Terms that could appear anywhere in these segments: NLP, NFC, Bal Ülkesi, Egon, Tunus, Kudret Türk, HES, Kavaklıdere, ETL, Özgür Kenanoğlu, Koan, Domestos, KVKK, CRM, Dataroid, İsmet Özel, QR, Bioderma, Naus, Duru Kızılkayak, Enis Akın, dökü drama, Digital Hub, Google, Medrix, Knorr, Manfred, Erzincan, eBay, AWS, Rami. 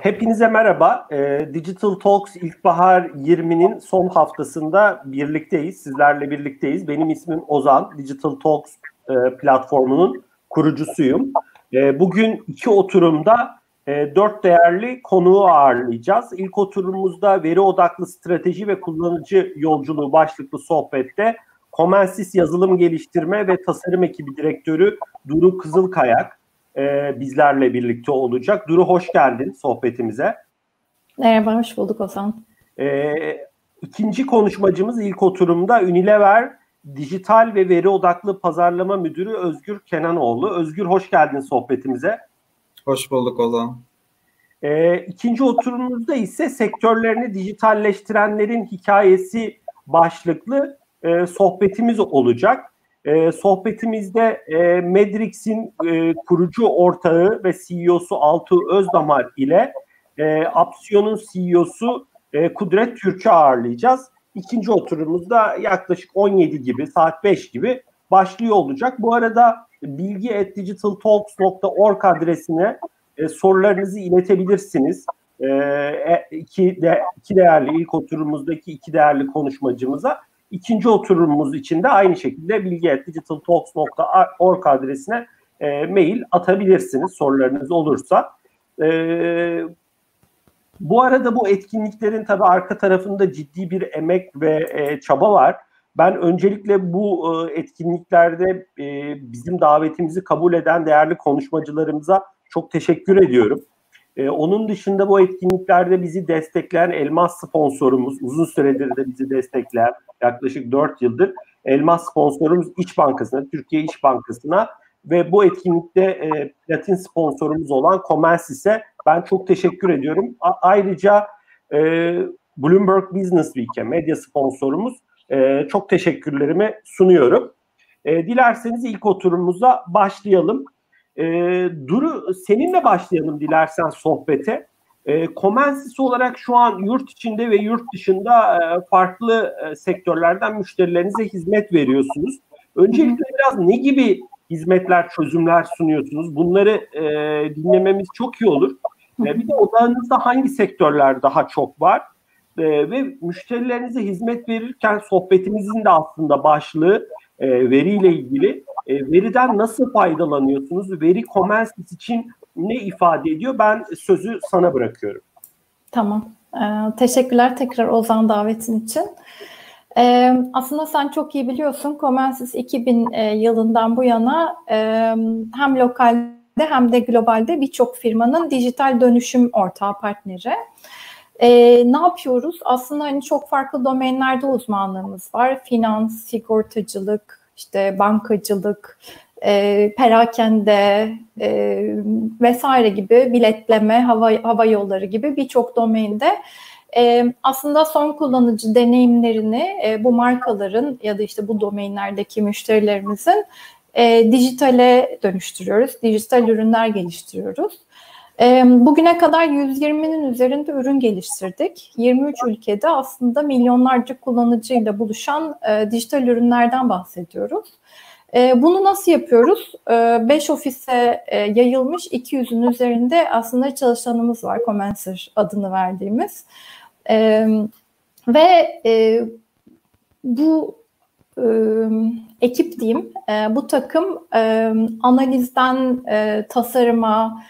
Hepinize merhaba. Digital Talks İlkbahar 20'nin son haftasında birlikteyiz. Sizlerle birlikteyiz. Benim ismim Ozan. Digital Talks platformunun kurucusuyum. Bugün iki oturumda dört değerli konuğu ağırlayacağız. İlk oturumumuzda veri odaklı strateji ve kullanıcı yolculuğu başlıklı sohbette Commencis yazılım geliştirme ve tasarım ekibi direktörü Duru Kızılkayak bizlerle birlikte olacak. Duru, hoş geldin sohbetimize. Merhaba, hoş bulduk Ozan. İkinci konuşmacımız ilk oturumda Unilever Dijital ve Veri Odaklı Pazarlama Müdürü Özgür Kenanoğlu. Özgür, hoş geldin sohbetimize. Hoş bulduk Ozan. İkinci oturumumuzda ise sektörlerini dijitalleştirenlerin hikayesi başlıklı sohbetimiz olacak. Sohbetimizde Medrix'in kurucu ortağı ve CEO'su Altı Özdamar ile Apsiyon'un CEO'su Kudret Türk'ü ağırlayacağız. İkinci oturumumuzda yaklaşık 17 gibi, saat 5 gibi başlıyor olacak. Bu arada bilgi@digitaltalks.org adresine sorularınızı iletebilirsiniz. İki değerli, ilk oturumumuzdaki iki değerli konuşmacımıza. İkinci oturumumuz için de aynı şekilde bilgi@digitaltalks.org adresine mail atabilirsiniz sorularınız olursa. Bu arada bu etkinliklerin tabii arka tarafında ciddi bir emek ve çaba var. Ben öncelikle bu etkinliklerde bizim davetimizi kabul eden değerli konuşmacılarımıza çok teşekkür ediyorum. Onun dışında bu etkinliklerde bizi destekleyen Elmas sponsorumuz, uzun süredir de bizi destekleyen, yaklaşık 4 yıldır Elmas sponsorumuz İş Bankası'na, Türkiye İş Bankası'na ve bu etkinlikte platin sponsorumuz olan Commencis'e ben çok teşekkür ediyorum. Ayrıca Bloomberg Business Week'e, medya sponsorumuz, çok teşekkürlerimi sunuyorum. Dilerseniz ilk oturumumuza başlayalım. Duru, seninle başlayalım dilersen sohbete. Commencis olarak şu an yurt içinde ve yurt dışında farklı sektörlerden müşterilerinize hizmet veriyorsunuz. Öncelikle biraz ne gibi hizmetler, çözümler sunuyorsunuz? Bunları dinlememiz çok iyi olur. Bir de odağınızda hangi sektörler daha çok var? Ve müşterilerinize hizmet verirken sohbetimizin de aslında başlığı veriyle ilgili. Veriden nasıl faydalanıyorsunuz? Veri Commencis için ne ifade ediyor? Ben sözü sana bırakıyorum. Tamam. Teşekkürler tekrar Ozan davetin için. Aslında sen çok iyi biliyorsun. Commencis 2000 yılından bu yana hem lokalde hem de globalde birçok firmanın dijital dönüşüm ortağı partneri. Ne yapıyoruz? Aslında hani çok farklı domainlerde uzmanlığımız var. Finans, sigortacılık, işte bankacılık, perakende vesaire gibi, biletleme, hava yolları gibi birçok domainde aslında son kullanıcı deneyimlerini bu markaların ya da işte bu domainlerdeki müşterilerimizin dijitale dönüştürüyoruz, dijital ürünler geliştiriyoruz. Bugüne kadar 120'nin üzerinde ürün geliştirdik. 23 ülkede aslında milyonlarca kullanıcıyla buluşan dijital ürünlerden bahsediyoruz. Bunu nasıl yapıyoruz? 5 ofise yayılmış 200'ün üzerinde aslında çalışanımız var. Commencis adını verdiğimiz. Ve bu ekip diyeyim, bu takım analizden tasarıma,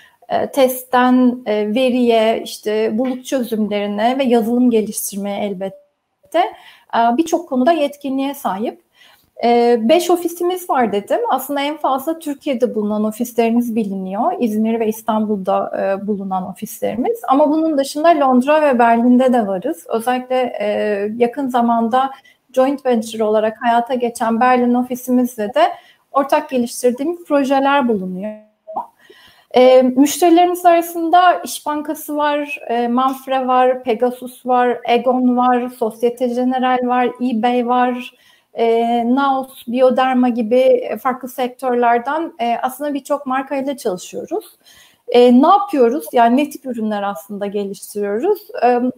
testten veriye, işte bulut çözümlerine ve yazılım geliştirmeye elbette birçok konuda yetkinliğe sahip. 5 ofisimiz var dedim. Aslında en fazla Türkiye'de bulunan ofislerimiz biliniyor. İzmir ve İstanbul'da bulunan ofislerimiz. Ama bunun dışında Londra ve Berlin'de de varız. Özellikle yakın zamanda joint venture olarak hayata geçen Berlin ofisimizde de ortak geliştirdiğimiz projeler bulunuyor. Müşterilerimiz arasında İş Bankası var, Manfred var, Pegasus var, Egon var, Societe Generale var, eBay var, Naus, Bioderma gibi farklı sektörlerden aslında birçok markayla çalışıyoruz. Ne yapıyoruz? Yani ne tip ürünler aslında geliştiriyoruz?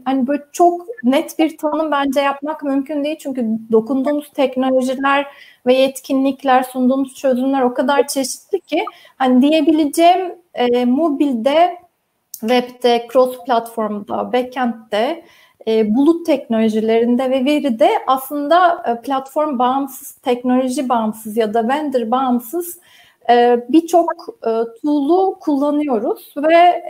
Hani böyle çok net bir tanım bence yapmak mümkün değil. Çünkü dokunduğumuz teknolojiler ve yetkinlikler, sunduğumuz çözümler o kadar çeşitli ki hani diyebileceğim mobilde web'de, cross platformda, backend'de, bulut teknolojilerinde ve veride aslında platform bağımsız, teknoloji bağımsız ya da vendor bağımsız birçok tool'u kullanıyoruz ve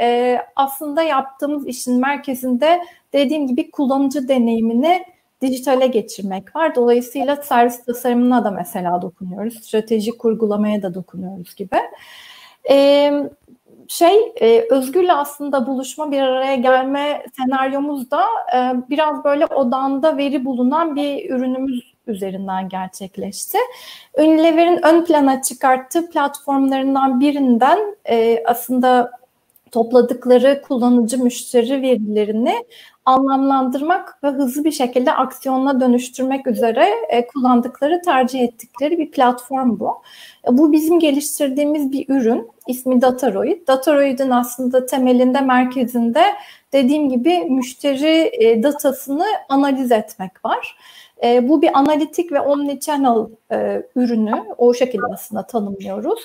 aslında yaptığımız işin merkezinde dediğim gibi kullanıcı deneyimini dijitale geçirmek var. Dolayısıyla servis tasarımına da mesela dokunuyoruz, strateji kurgulamaya da dokunuyoruz gibi. Özgür'le aslında buluşma, bir araya gelme senaryomuz da biraz böyle odağında veri bulunan bir ürünümüz üzerinden gerçekleşti. Unilever'in ön plana çıkarttığı platformlarından birinden aslında topladıkları kullanıcı müşteri verilerini anlamlandırmak ve hızlı bir şekilde aksiyona dönüştürmek üzere kullandıkları, tercih ettikleri bir platform bu. Bu bizim geliştirdiğimiz bir ürün. İsmi Dataroid. Dataroid'in aslında temelinde, merkezinde dediğim gibi müşteri datasını analiz etmek var. Bu bir analitik ve omnichannel ürünü, o şekilde aslında tanımlıyoruz.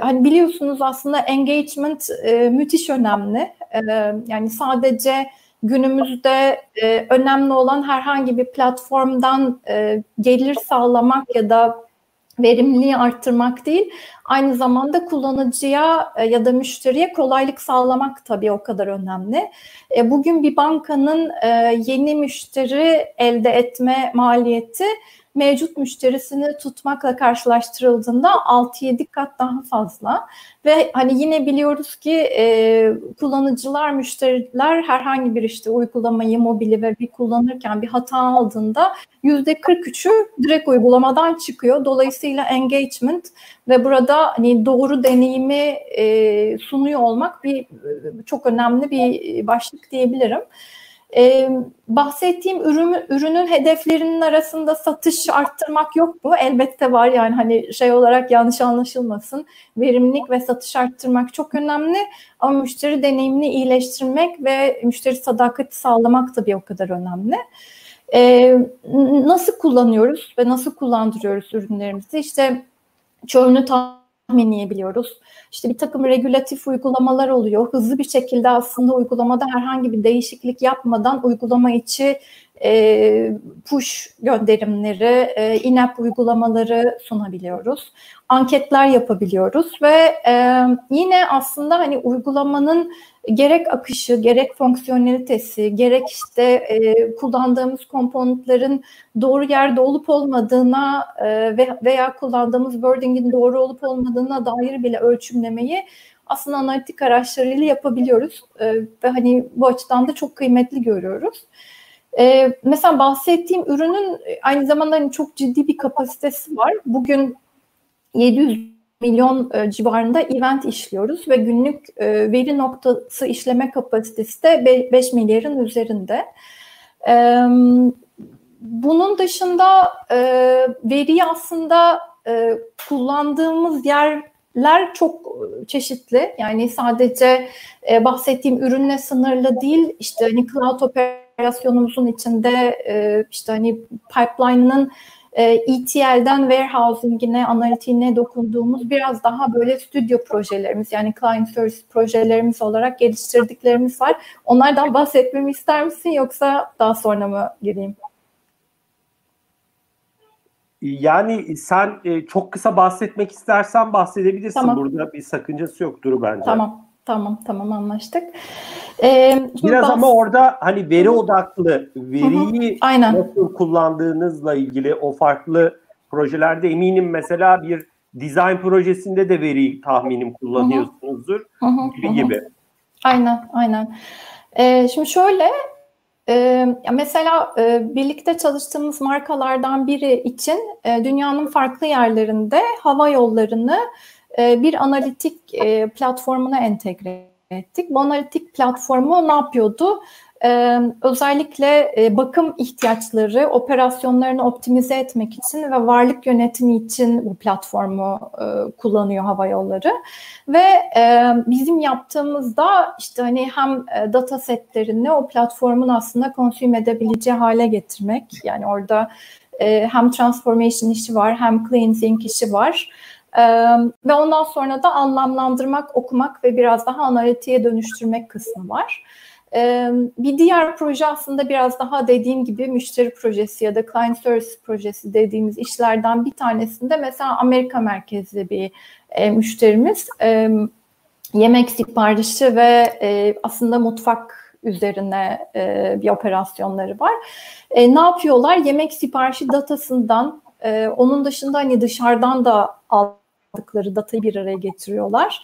Hani biliyorsunuz aslında engagement müthiş önemli. Yani sadece günümüzde önemli olan herhangi bir platformdan gelir sağlamak ya da verimliliği arttırmak değil, aynı zamanda kullanıcıya ya da müşteriye kolaylık sağlamak tabii o kadar önemli. Bugün bir bankanın yeni müşteri elde etme maliyeti mevcut müşterisini tutmakla karşılaştırıldığında 6-7 kat daha fazla ve hani yine biliyoruz ki kullanıcılar, müşteriler herhangi bir işte uygulamayı, mobili ve bir kullanırken bir hata aldığında %43'ü direkt uygulamadan çıkıyor. Dolayısıyla engagement ve burada hani doğru deneyimi sunuyor olmak çok önemli bir başlık diyebilirim. Bahsettiğim ürünün hedeflerinin arasında satış arttırmak yok mu? Elbette var, yani hani olarak yanlış anlaşılmasın. Verimlilik ve satış arttırmak çok önemli ama müşteri deneyimini iyileştirmek ve müşteri sadakati sağlamak da bir o kadar önemli. Nasıl kullanıyoruz ve nasıl kullandırıyoruz ürünlerimizi? İşte çoğunu tahminleyebiliyoruz. İşte bir takım regülatif uygulamalar oluyor. Hızlı bir şekilde aslında uygulamada herhangi bir değişiklik yapmadan uygulama içi push gönderimleri, in-app uygulamaları sunabiliyoruz. Anketler yapabiliyoruz ve yine aslında hani uygulamanın gerek akışı, gerek fonksiyonelitesi, gerek işte kullandığımız komponentlerin doğru yerde olup olmadığına veya kullandığımız wording'in doğru olup olmadığına dair bile ölçümlemeyi aslında analitik araçlarıyla yapabiliyoruz. Ve hani bu açıdan da çok kıymetli görüyoruz. Mesela bahsettiğim ürünün aynı zamanda hani çok ciddi bir kapasitesi var. Bugün 700 milyon civarında event işliyoruz ve günlük veri noktası işleme kapasitesi de 5 milyarın üzerinde. Bunun dışında veriyi aslında kullandığımız yerler çok çeşitli. Yani sadece bahsettiğim ürünle sınırlı değil. İşte hani cloud operasyonumuzun içinde işte hani pipeline'ın ETL'den warehousing'ine, analitiğine dokunduğumuz biraz daha böyle stüdyo projelerimiz, yani client service projelerimiz olarak geliştirdiklerimiz var. Onlardan bahsetmemi ister misin, yoksa daha sonra mı gireyim? Yani sen çok kısa bahsetmek istersen bahsedebilirsin. Tamam. Burada bir sakıncası yok Duru bence. Tamam anlaştık. Biraz ama orada hani veri odaklı, veriyi nasıl kullandığınızla ilgili o farklı projelerde eminim mesela bir design projesinde de veri tahminim kullanıyorsunuzdur gibi. Aynen. Şimdi şöyle mesela birlikte çalıştığımız markalardan biri için dünyanın farklı yerlerinde hava yollarını bir analitik platformuna entegre ettik. Bu analitik platformu ne yapıyordu? Özellikle bakım ihtiyaçları, operasyonlarını optimize etmek için ve varlık yönetimi için bu platformu kullanıyor hava yolları. Ve bizim yaptığımızda işte hani hem data setlerini o platformun aslında consume edebileceği hale getirmek. Yani orada hem transformation işi var, hem cleansing işi var. Ve ondan sonra da anlamlandırmak, okumak ve biraz daha analitiğe dönüştürmek kısmı var. Bir diğer proje aslında biraz daha dediğim gibi müşteri projesi ya da client service projesi dediğimiz işlerden bir tanesinde mesela Amerika merkezli bir müşterimiz yemek siparişi ve aslında mutfak üzerine bir operasyonları var. Ne yapıyorlar? Yemek siparişi datasından, onun dışında hani dışarıdan da aldıkları datayı bir araya getiriyorlar.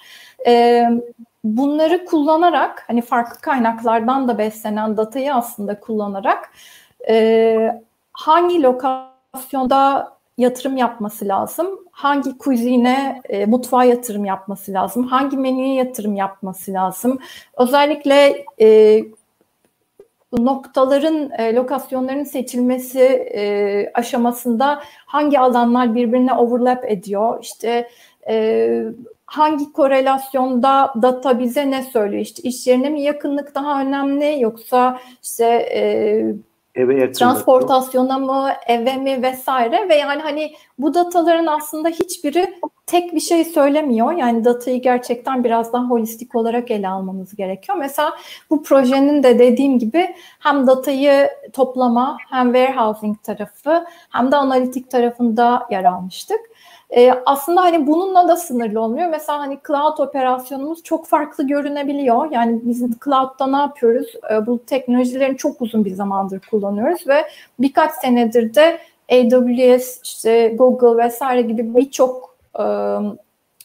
Bunları kullanarak, hani farklı kaynaklardan da beslenen datayı aslında kullanarak hangi lokasyonda yatırım yapması lazım, hangi kuzine, mutfağa yatırım yapması lazım, hangi menüye yatırım yapması lazım. Özellikle noktaların, lokasyonların seçilmesi aşamasında hangi alanlar birbirine overlap ediyor, işte hangi korelasyonda data bize ne söylüyor, işte iş yerine mi yakınlık daha önemli, yoksa işte transportasyona mı, eve mi vesaire. Ve yani hani bu dataların aslında hiçbiri tek bir şey söylemiyor. Yani datayı gerçekten biraz daha holistik olarak ele almamız gerekiyor. Mesela bu projenin de dediğim gibi hem datayı toplama, hem warehousing tarafı, hem de analitik tarafında yer almıştık. Aslında hani bununla da sınırlı olmuyor. Mesela hani cloud operasyonumuz çok farklı görünebiliyor. Yani bizim cloud'da ne yapıyoruz? Bu teknolojilerini çok uzun bir zamandır kullanıyoruz ve birkaç senedir de AWS, işte Google vesaire gibi birçok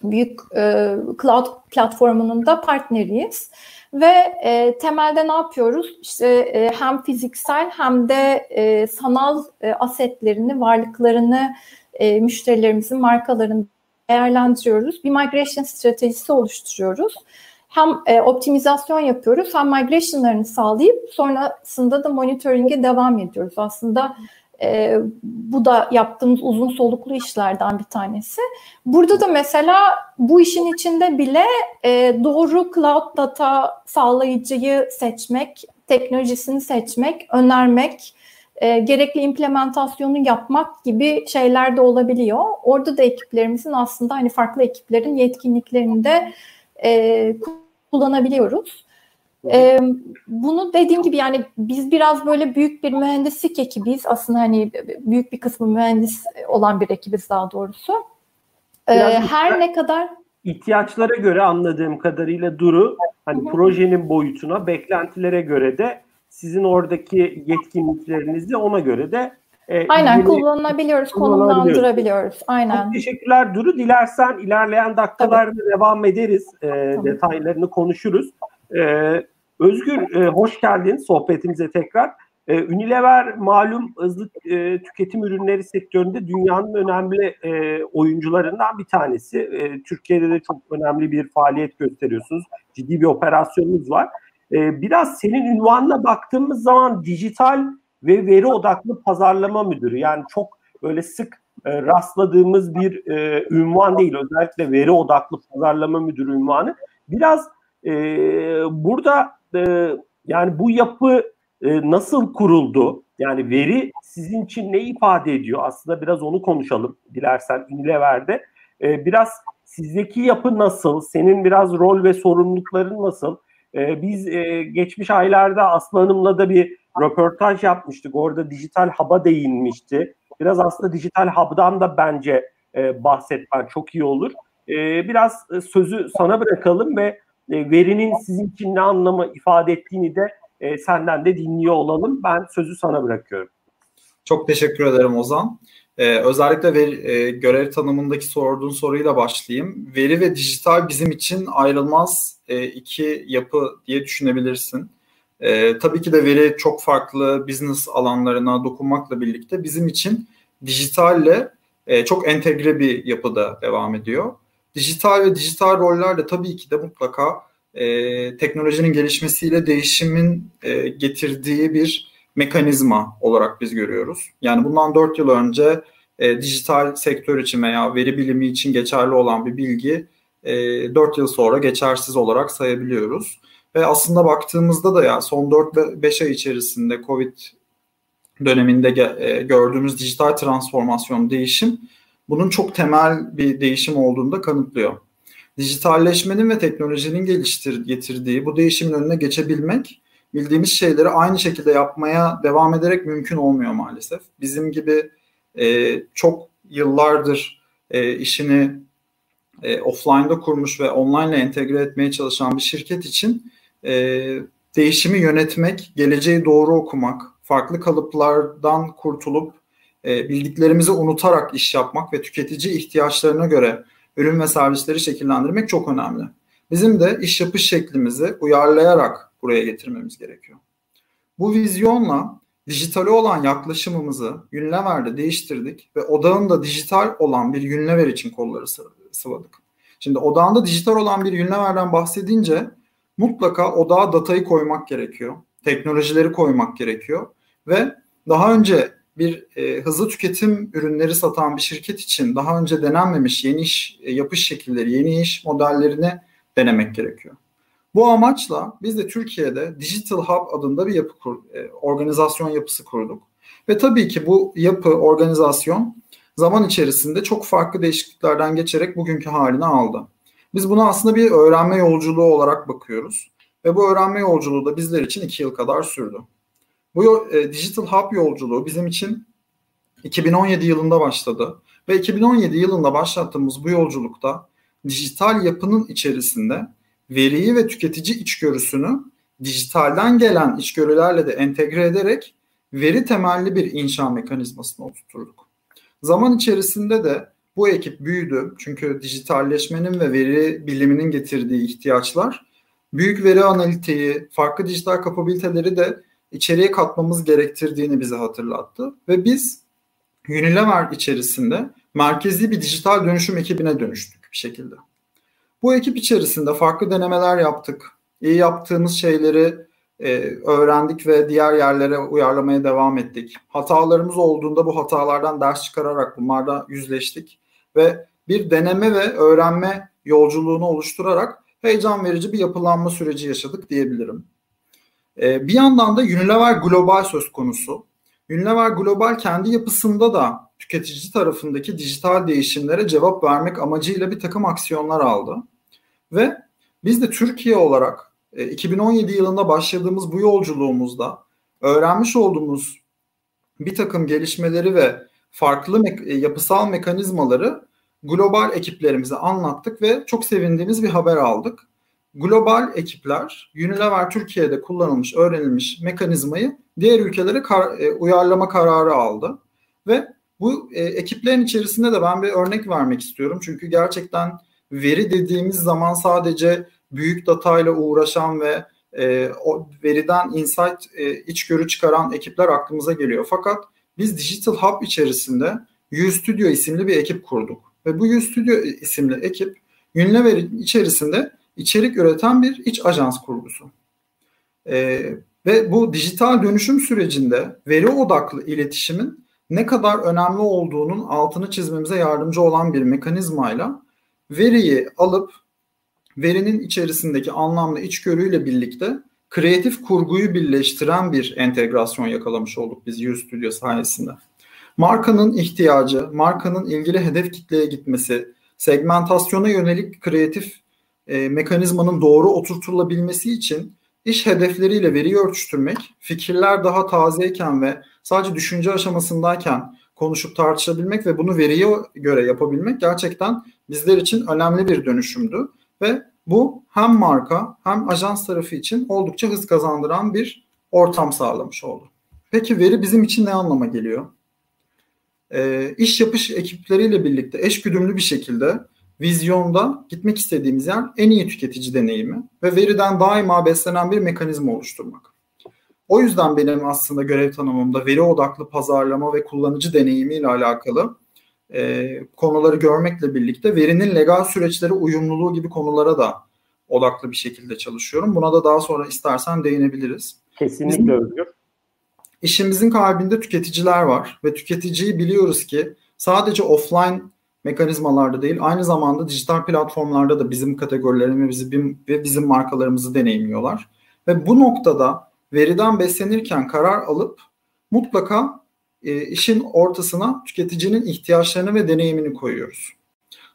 büyük cloud platformunun da partneriyiz. Ve temelde ne yapıyoruz? İşte hem fiziksel hem de sanal asetlerini, varlıklarını müşterilerimizin markalarını değerlendiriyoruz. Bir migration stratejisi oluşturuyoruz. Hem optimizasyon yapıyoruz, hem migration'larını sağlayıp sonrasında da monitoring'e devam ediyoruz. Aslında bu da yaptığımız uzun soluklu işlerden bir tanesi. Burada da mesela bu işin içinde bile doğru cloud data sağlayıcıyı seçmek, teknolojisini seçmek, önermek, gerekli implementasyonu yapmak gibi şeyler de olabiliyor. Orada da ekiplerimizin aslında hani farklı ekiplerin yetkinliklerini de kullanabiliyoruz. Bunu dediğim gibi yani biz biraz böyle büyük bir mühendislik ekibiyiz. Aslında hani büyük bir kısmı mühendis olan bir ekibiz daha doğrusu. Her ne kadar... ihtiyaçlara göre anladığım kadarıyla Duru, hani projenin boyutuna, beklentilere göre de sizin oradaki yetkinliklerinizi ona göre de aynen kullanabiliyoruz, konumlandırabiliyoruz. Aynen. Çok teşekkürler Duru. Dilersen ilerleyen dakikalarda devam ederiz. Detaylarını konuşuruz. Özgür, hoş geldin sohbetimize tekrar. Unilever malum hızlı tüketim ürünleri sektöründe dünyanın önemli oyuncularından bir tanesi. Türkiye'de de çok önemli bir faaliyet gösteriyorsunuz. Ciddi bir operasyonunuz var. Biraz senin ünvanına baktığımız zaman dijital ve veri odaklı pazarlama müdürü. Yani çok böyle sık rastladığımız bir ünvan değil. Özellikle veri odaklı pazarlama müdürü ünvanı. Biraz burada yani bu yapı nasıl kuruldu? Yani veri sizin için ne ifade ediyor? Aslında biraz onu konuşalım dilersen Unilever'de. Biraz sizdeki yapı nasıl? Senin biraz rol ve sorumlulukların nasıl? Biz geçmiş aylarda Aslı Hanım'la da bir röportaj yapmıştık. Orada Digital Hub'a değinmişti. Biraz aslında Digital Hub'dan da bence bahsetmen çok iyi olur. Biraz sözü sana bırakalım ve verinin sizin için ne anlamı ifade ettiğini de senden de dinliyor olalım. Ben sözü sana bırakıyorum. Çok teşekkür ederim Ozan. Özellikle veri, görev tanımındaki sorduğun soruyla başlayayım. Veri ve dijital bizim için ayrılmaz iki yapı diye düşünebilirsin. Tabii ki de veri çok farklı business alanlarına dokunmakla birlikte bizim için dijitalle çok entegre bir yapıda devam ediyor. Dijital ve dijital roller de tabii ki de mutlaka teknolojinin gelişmesiyle değişimin getirdiği bir mekanizma olarak biz görüyoruz. Yani bundan 4 yıl önce dijital sektör için veya veri bilimi için geçerli olan bir bilgi 4 yıl sonra geçersiz olarak sayabiliyoruz. Ve aslında baktığımızda da yani son 4-5 ay içerisinde Covid döneminde gördüğümüz dijital transformasyon, değişim bunun çok temel bir değişim olduğunu da kanıtlıyor. Dijitalleşmenin ve teknolojinin getirdiği bu değişimin önüne geçebilmek, bildiğimiz şeyleri aynı şekilde yapmaya devam ederek mümkün olmuyor maalesef. Bizim gibi çok yıllardır işini offline'da kurmuş ve online'la entegre etmeye çalışan bir şirket için değişimi yönetmek, geleceği doğru okumak, farklı kalıplardan kurtulup bildiklerimizi unutarak iş yapmak ve tüketici ihtiyaçlarına göre ürün ve servisleri şekillendirmek çok önemli. Bizim de iş yapış şeklimizi uyarlayarak buraya getirmemiz gerekiyor. Bu vizyonla dijitale olan yaklaşımımızı Unilever'de değiştirdik ve odağında dijital olan bir Unilever için kolları sıvadık. Şimdi odağında dijital olan bir Unilever'den bahsedince mutlaka odağa datayı koymak gerekiyor, teknolojileri koymak gerekiyor ve daha önce bir hızlı tüketim ürünleri satan bir şirket için daha önce denenmemiş yeni iş yapış şekilleri, yeni iş modellerini denemek gerekiyor. Bu amaçla biz de Türkiye'de Digital Hub adında bir yapı organizasyon yapısı kurduk. Ve tabii ki bu yapı, organizasyon zaman içerisinde çok farklı değişikliklerden geçerek bugünkü halini aldı. Biz buna aslında bir öğrenme yolculuğu olarak bakıyoruz. Ve bu öğrenme yolculuğu da bizler için 2 yıl kadar sürdü. Bu Digital Hub yolculuğu bizim için 2017 yılında başladı ve 2017 yılında başlattığımız bu yolculukta dijital yapının içerisinde veriyi ve tüketici içgörüsünü dijitalden gelen içgörülerle de entegre ederek veri temelli bir inşa mekanizmasına oturturduk. Zaman içerisinde de bu ekip büyüdü çünkü dijitalleşmenin ve veri biliminin getirdiği ihtiyaçlar, büyük veri analitiği, farklı dijital kapabiliteleri de içeriye katmamız gerektirdiğini bize hatırlattı. Ve biz Unilever içerisinde merkezli bir dijital dönüşüm ekibine dönüştük bir şekilde. Bu ekip içerisinde farklı denemeler yaptık. İyi yaptığımız şeyleri öğrendik ve diğer yerlere uyarlamaya devam ettik. Hatalarımız olduğunda bu hatalardan ders çıkararak bunlarla yüzleştik. Ve bir deneme ve öğrenme yolculuğunu oluşturarak heyecan verici bir yapılanma süreci yaşadık diyebilirim. Bir yandan da Unilever Global söz konusu. Unilever Global kendi yapısında da tüketici tarafındaki dijital değişimlere cevap vermek amacıyla bir takım aksiyonlar aldı. Ve biz de Türkiye olarak 2017 yılında başladığımız bu yolculuğumuzda öğrenmiş olduğumuz bir takım gelişmeleri ve farklı yapısal mekanizmaları global ekiplerimize anlattık ve çok sevindiğimiz bir haber aldık. Global ekipler Unilever Türkiye'de kullanılmış, öğrenilmiş mekanizmayı diğer ülkelere uyarlama kararı aldı. Ve bu ekiplerin içerisinde de ben bir örnek vermek istiyorum. Çünkü gerçekten veri dediğimiz zaman sadece büyük datayla uğraşan ve o veriden insight, içgörü çıkaran ekipler aklımıza geliyor. Fakat biz Digital Hub içerisinde U-Studio isimli bir ekip kurduk. Ve bu U-Studio isimli ekip Unilever'in içerisinde içerik üreten bir iç ajans kurgusu. Ve bu dijital dönüşüm sürecinde veri odaklı iletişimin ne kadar önemli olduğunun altını çizmemize yardımcı olan bir mekanizmayla veriyi alıp verinin içerisindeki anlamlı içgörüyle birlikte kreatif kurguyu birleştiren bir entegrasyon yakalamış olduk biz U-Studio sayesinde. Markanın ihtiyacı, markanın ilgili hedef kitleye gitmesi, segmentasyona yönelik kreatif mekanizmanın doğru oturtulabilmesi için iş hedefleriyle veriyi örtüştürmek, fikirler daha tazeyken ve sadece düşünce aşamasındayken konuşup tartışabilmek ve bunu veriye göre yapabilmek gerçekten bizler için önemli bir dönüşümdü. Ve bu hem marka hem ajans tarafı için oldukça hız kazandıran bir ortam sağlamış oldu. Peki veri bizim için ne anlama geliyor? İş yapış ekipleriyle birlikte eşgüdümlü bir şekilde vizyonda gitmek istediğimiz yer en iyi tüketici deneyimi ve veriden daima beslenen bir mekanizma oluşturmak. O yüzden benim aslında görev tanımımda veri odaklı pazarlama ve kullanıcı deneyimiyle alakalı konuları görmekle birlikte verinin legal süreçlere uyumluluğu gibi konulara da odaklı bir şekilde çalışıyorum. Buna da daha sonra istersen değinebiliriz. Kesinlikle Özgür. İşimizin kalbinde tüketiciler var ve tüketiciyi biliyoruz ki sadece offline mekanizmalarda değil, aynı zamanda dijital platformlarda da bizim kategorilerimizi ve bizim markalarımızı deneyimliyorlar. Ve bu noktada veriden beslenirken karar alıp mutlaka işin ortasına tüketicinin ihtiyaçlarını ve deneyimini koyuyoruz.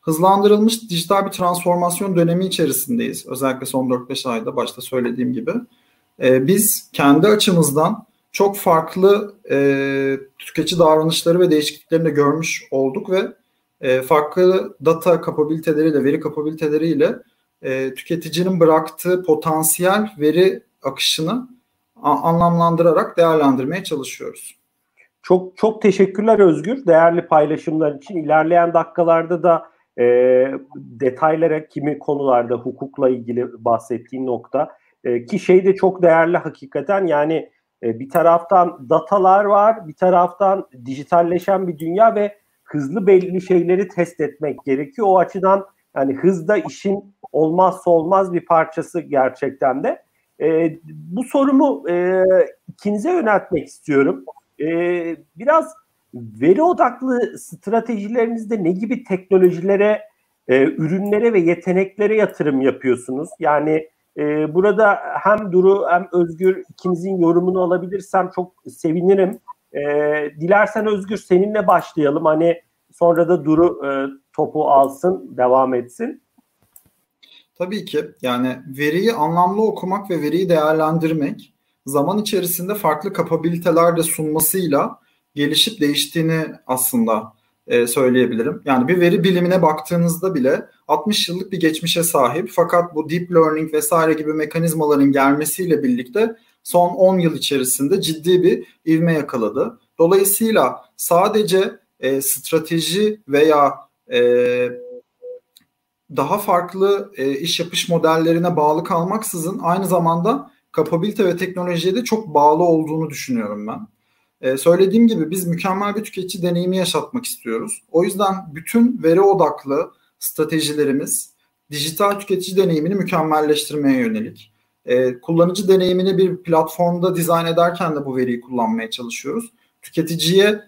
Hızlandırılmış dijital bir transformasyon dönemi içerisindeyiz. Özellikle son 4-5 ayda başta söylediğim gibi. Biz kendi açımızdan çok farklı tüketici davranışları ve değişikliklerini de görmüş olduk ve farklı data kapabiliteleriyle, veri kapabiliteleriyle tüketicinin bıraktığı potansiyel veri akışını anlamlandırarak değerlendirmeye çalışıyoruz. Çok çok teşekkürler Özgür. Değerli paylaşımlar için. İlerleyen dakikalarda da detaylara kimi konularda hukukla ilgili bahsettiğin nokta ki şey de çok değerli hakikaten. Yani bir taraftan datalar var, bir taraftan dijitalleşen bir dünya ve hızlı belli şeyleri test etmek gerekiyor. O açıdan yani hız da işin olmazsa olmaz bir parçası gerçekten de. Bu sorumu ikinize yöneltmek istiyorum. Biraz veri odaklı stratejilerinizde ne gibi teknolojilere, ürünlere ve yeteneklere yatırım yapıyorsunuz? Yani burada hem Duru hem Özgür ikinizin yorumunu alabilirsem çok sevinirim. Dilersen Özgür seninle başlayalım. Hani sonra da Duru topu alsın, devam etsin. Tabii ki. Yani veriyi anlamlı okumak ve veriyi değerlendirmek zaman içerisinde farklı kapabiliteler de sunmasıyla gelişip değiştiğini aslında söyleyebilirim. Yani bir veri bilimine baktığınızda bile 60 yıllık bir geçmişe sahip, fakat bu deep learning vesaire gibi mekanizmaların gelmesiyle birlikte son 10 yıl içerisinde ciddi bir ivme yakaladı. Dolayısıyla sadece strateji veya daha farklı iş yapış modellerine bağlı kalmaksızın aynı zamanda kapabilite ve teknolojiye de çok bağlı olduğunu düşünüyorum ben. Söylediğim gibi biz mükemmel bir tüketici deneyimi yaşatmak istiyoruz. O yüzden bütün veri odaklı stratejilerimiz dijital tüketici deneyimini mükemmelleştirmeye yönelik. Kullanıcı deneyimini bir platformda dizayn ederken de bu veriyi kullanmaya çalışıyoruz. Tüketiciye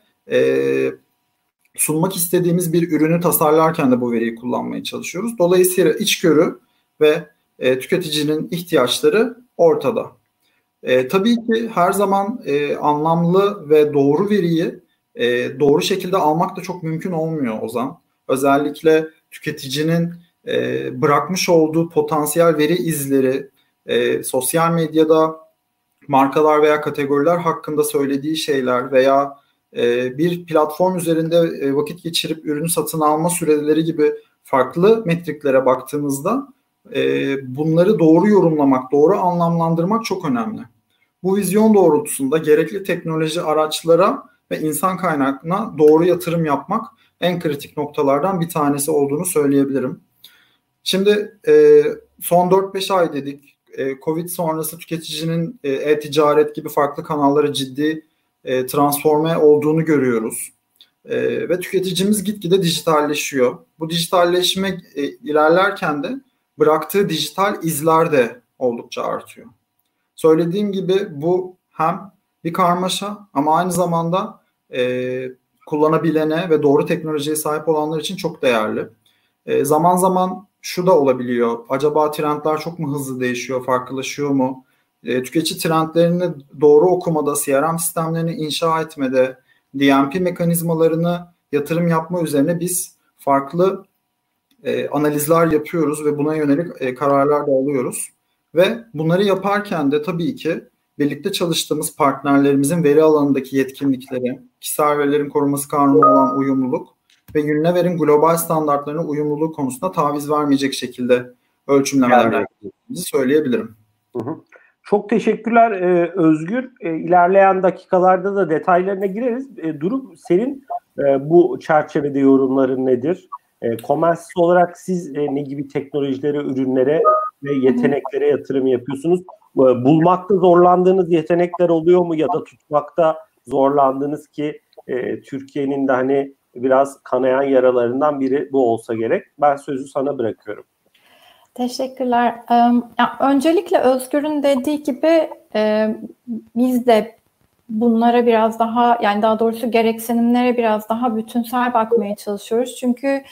sunmak istediğimiz bir ürünü tasarlarken de bu veriyi kullanmaya çalışıyoruz. Dolayısıyla içgörü ve tüketicinin ihtiyaçları ortada. Tabii ki her zaman anlamlı ve doğru veriyi doğru şekilde almak da çok mümkün olmuyor Ozan. Özellikle tüketicinin bırakmış olduğu potansiyel veri izleri, sosyal medyada markalar veya kategoriler hakkında söylediği şeyler veya bir platform üzerinde vakit geçirip ürünü satın alma süreleri gibi farklı metriklere baktığınızda bunları doğru yorumlamak, doğru anlamlandırmak çok önemli. Bu vizyon doğrultusunda gerekli teknoloji araçlara ve insan kaynaklarına doğru yatırım yapmak en kritik noktalardan bir tanesi olduğunu söyleyebilirim. Şimdi son 4-5 ay dedik. Covid sonrası tüketicinin e-ticaret gibi farklı kanallara ciddi transforme olduğunu görüyoruz. Ve tüketicimiz gitgide dijitalleşiyor. Bu dijitalleşme ilerlerken de bıraktığı dijital izler de oldukça artıyor. Söylediğim gibi bu hem bir karmaşa ama aynı zamanda kullanabilene ve doğru teknolojiye sahip olanlar için çok değerli. Zaman zaman şu da olabiliyor. Acaba trendler çok mu hızlı değişiyor, farklılaşıyor mu? Tüketici trendlerini doğru okumada, CRM sistemlerini inşa etmede, DMP mekanizmalarını yatırım yapma üzerine biz farklı analizler yapıyoruz ve buna yönelik kararlar da alıyoruz. Ve bunları yaparken de tabii ki birlikte çalıştığımız partnerlerimizin veri alanındaki yetkinlikleri, kişisel verilerin korunması kanununa olan uyumluluk ve Unilever'in global standartlarına uyumluluğu konusunda taviz vermeyecek şekilde ölçümlemeler yaptığımızı söyleyebilirim. Hı hı. Çok teşekkürler Özgür. İlerleyen dakikalarda da detaylarına gireriz. Duru, senin bu çerçevede yorumların nedir? Commencis olarak siz ne gibi teknolojilere, ürünlere ve yeteneklere yatırım yapıyorsunuz? Bulmakta zorlandığınız yetenekler oluyor mu ya da tutmakta zorlandığınız ki Türkiye'nin de hani biraz kanayan yaralarından biri bu olsa gerek. Ben sözü sana bırakıyorum. Teşekkürler. Öncelikle Özgür'ün dediği gibi biz de bunlara biraz daha, yani daha doğrusu gereksinimlere biraz daha bütünsel bakmaya çalışıyoruz. Çünkü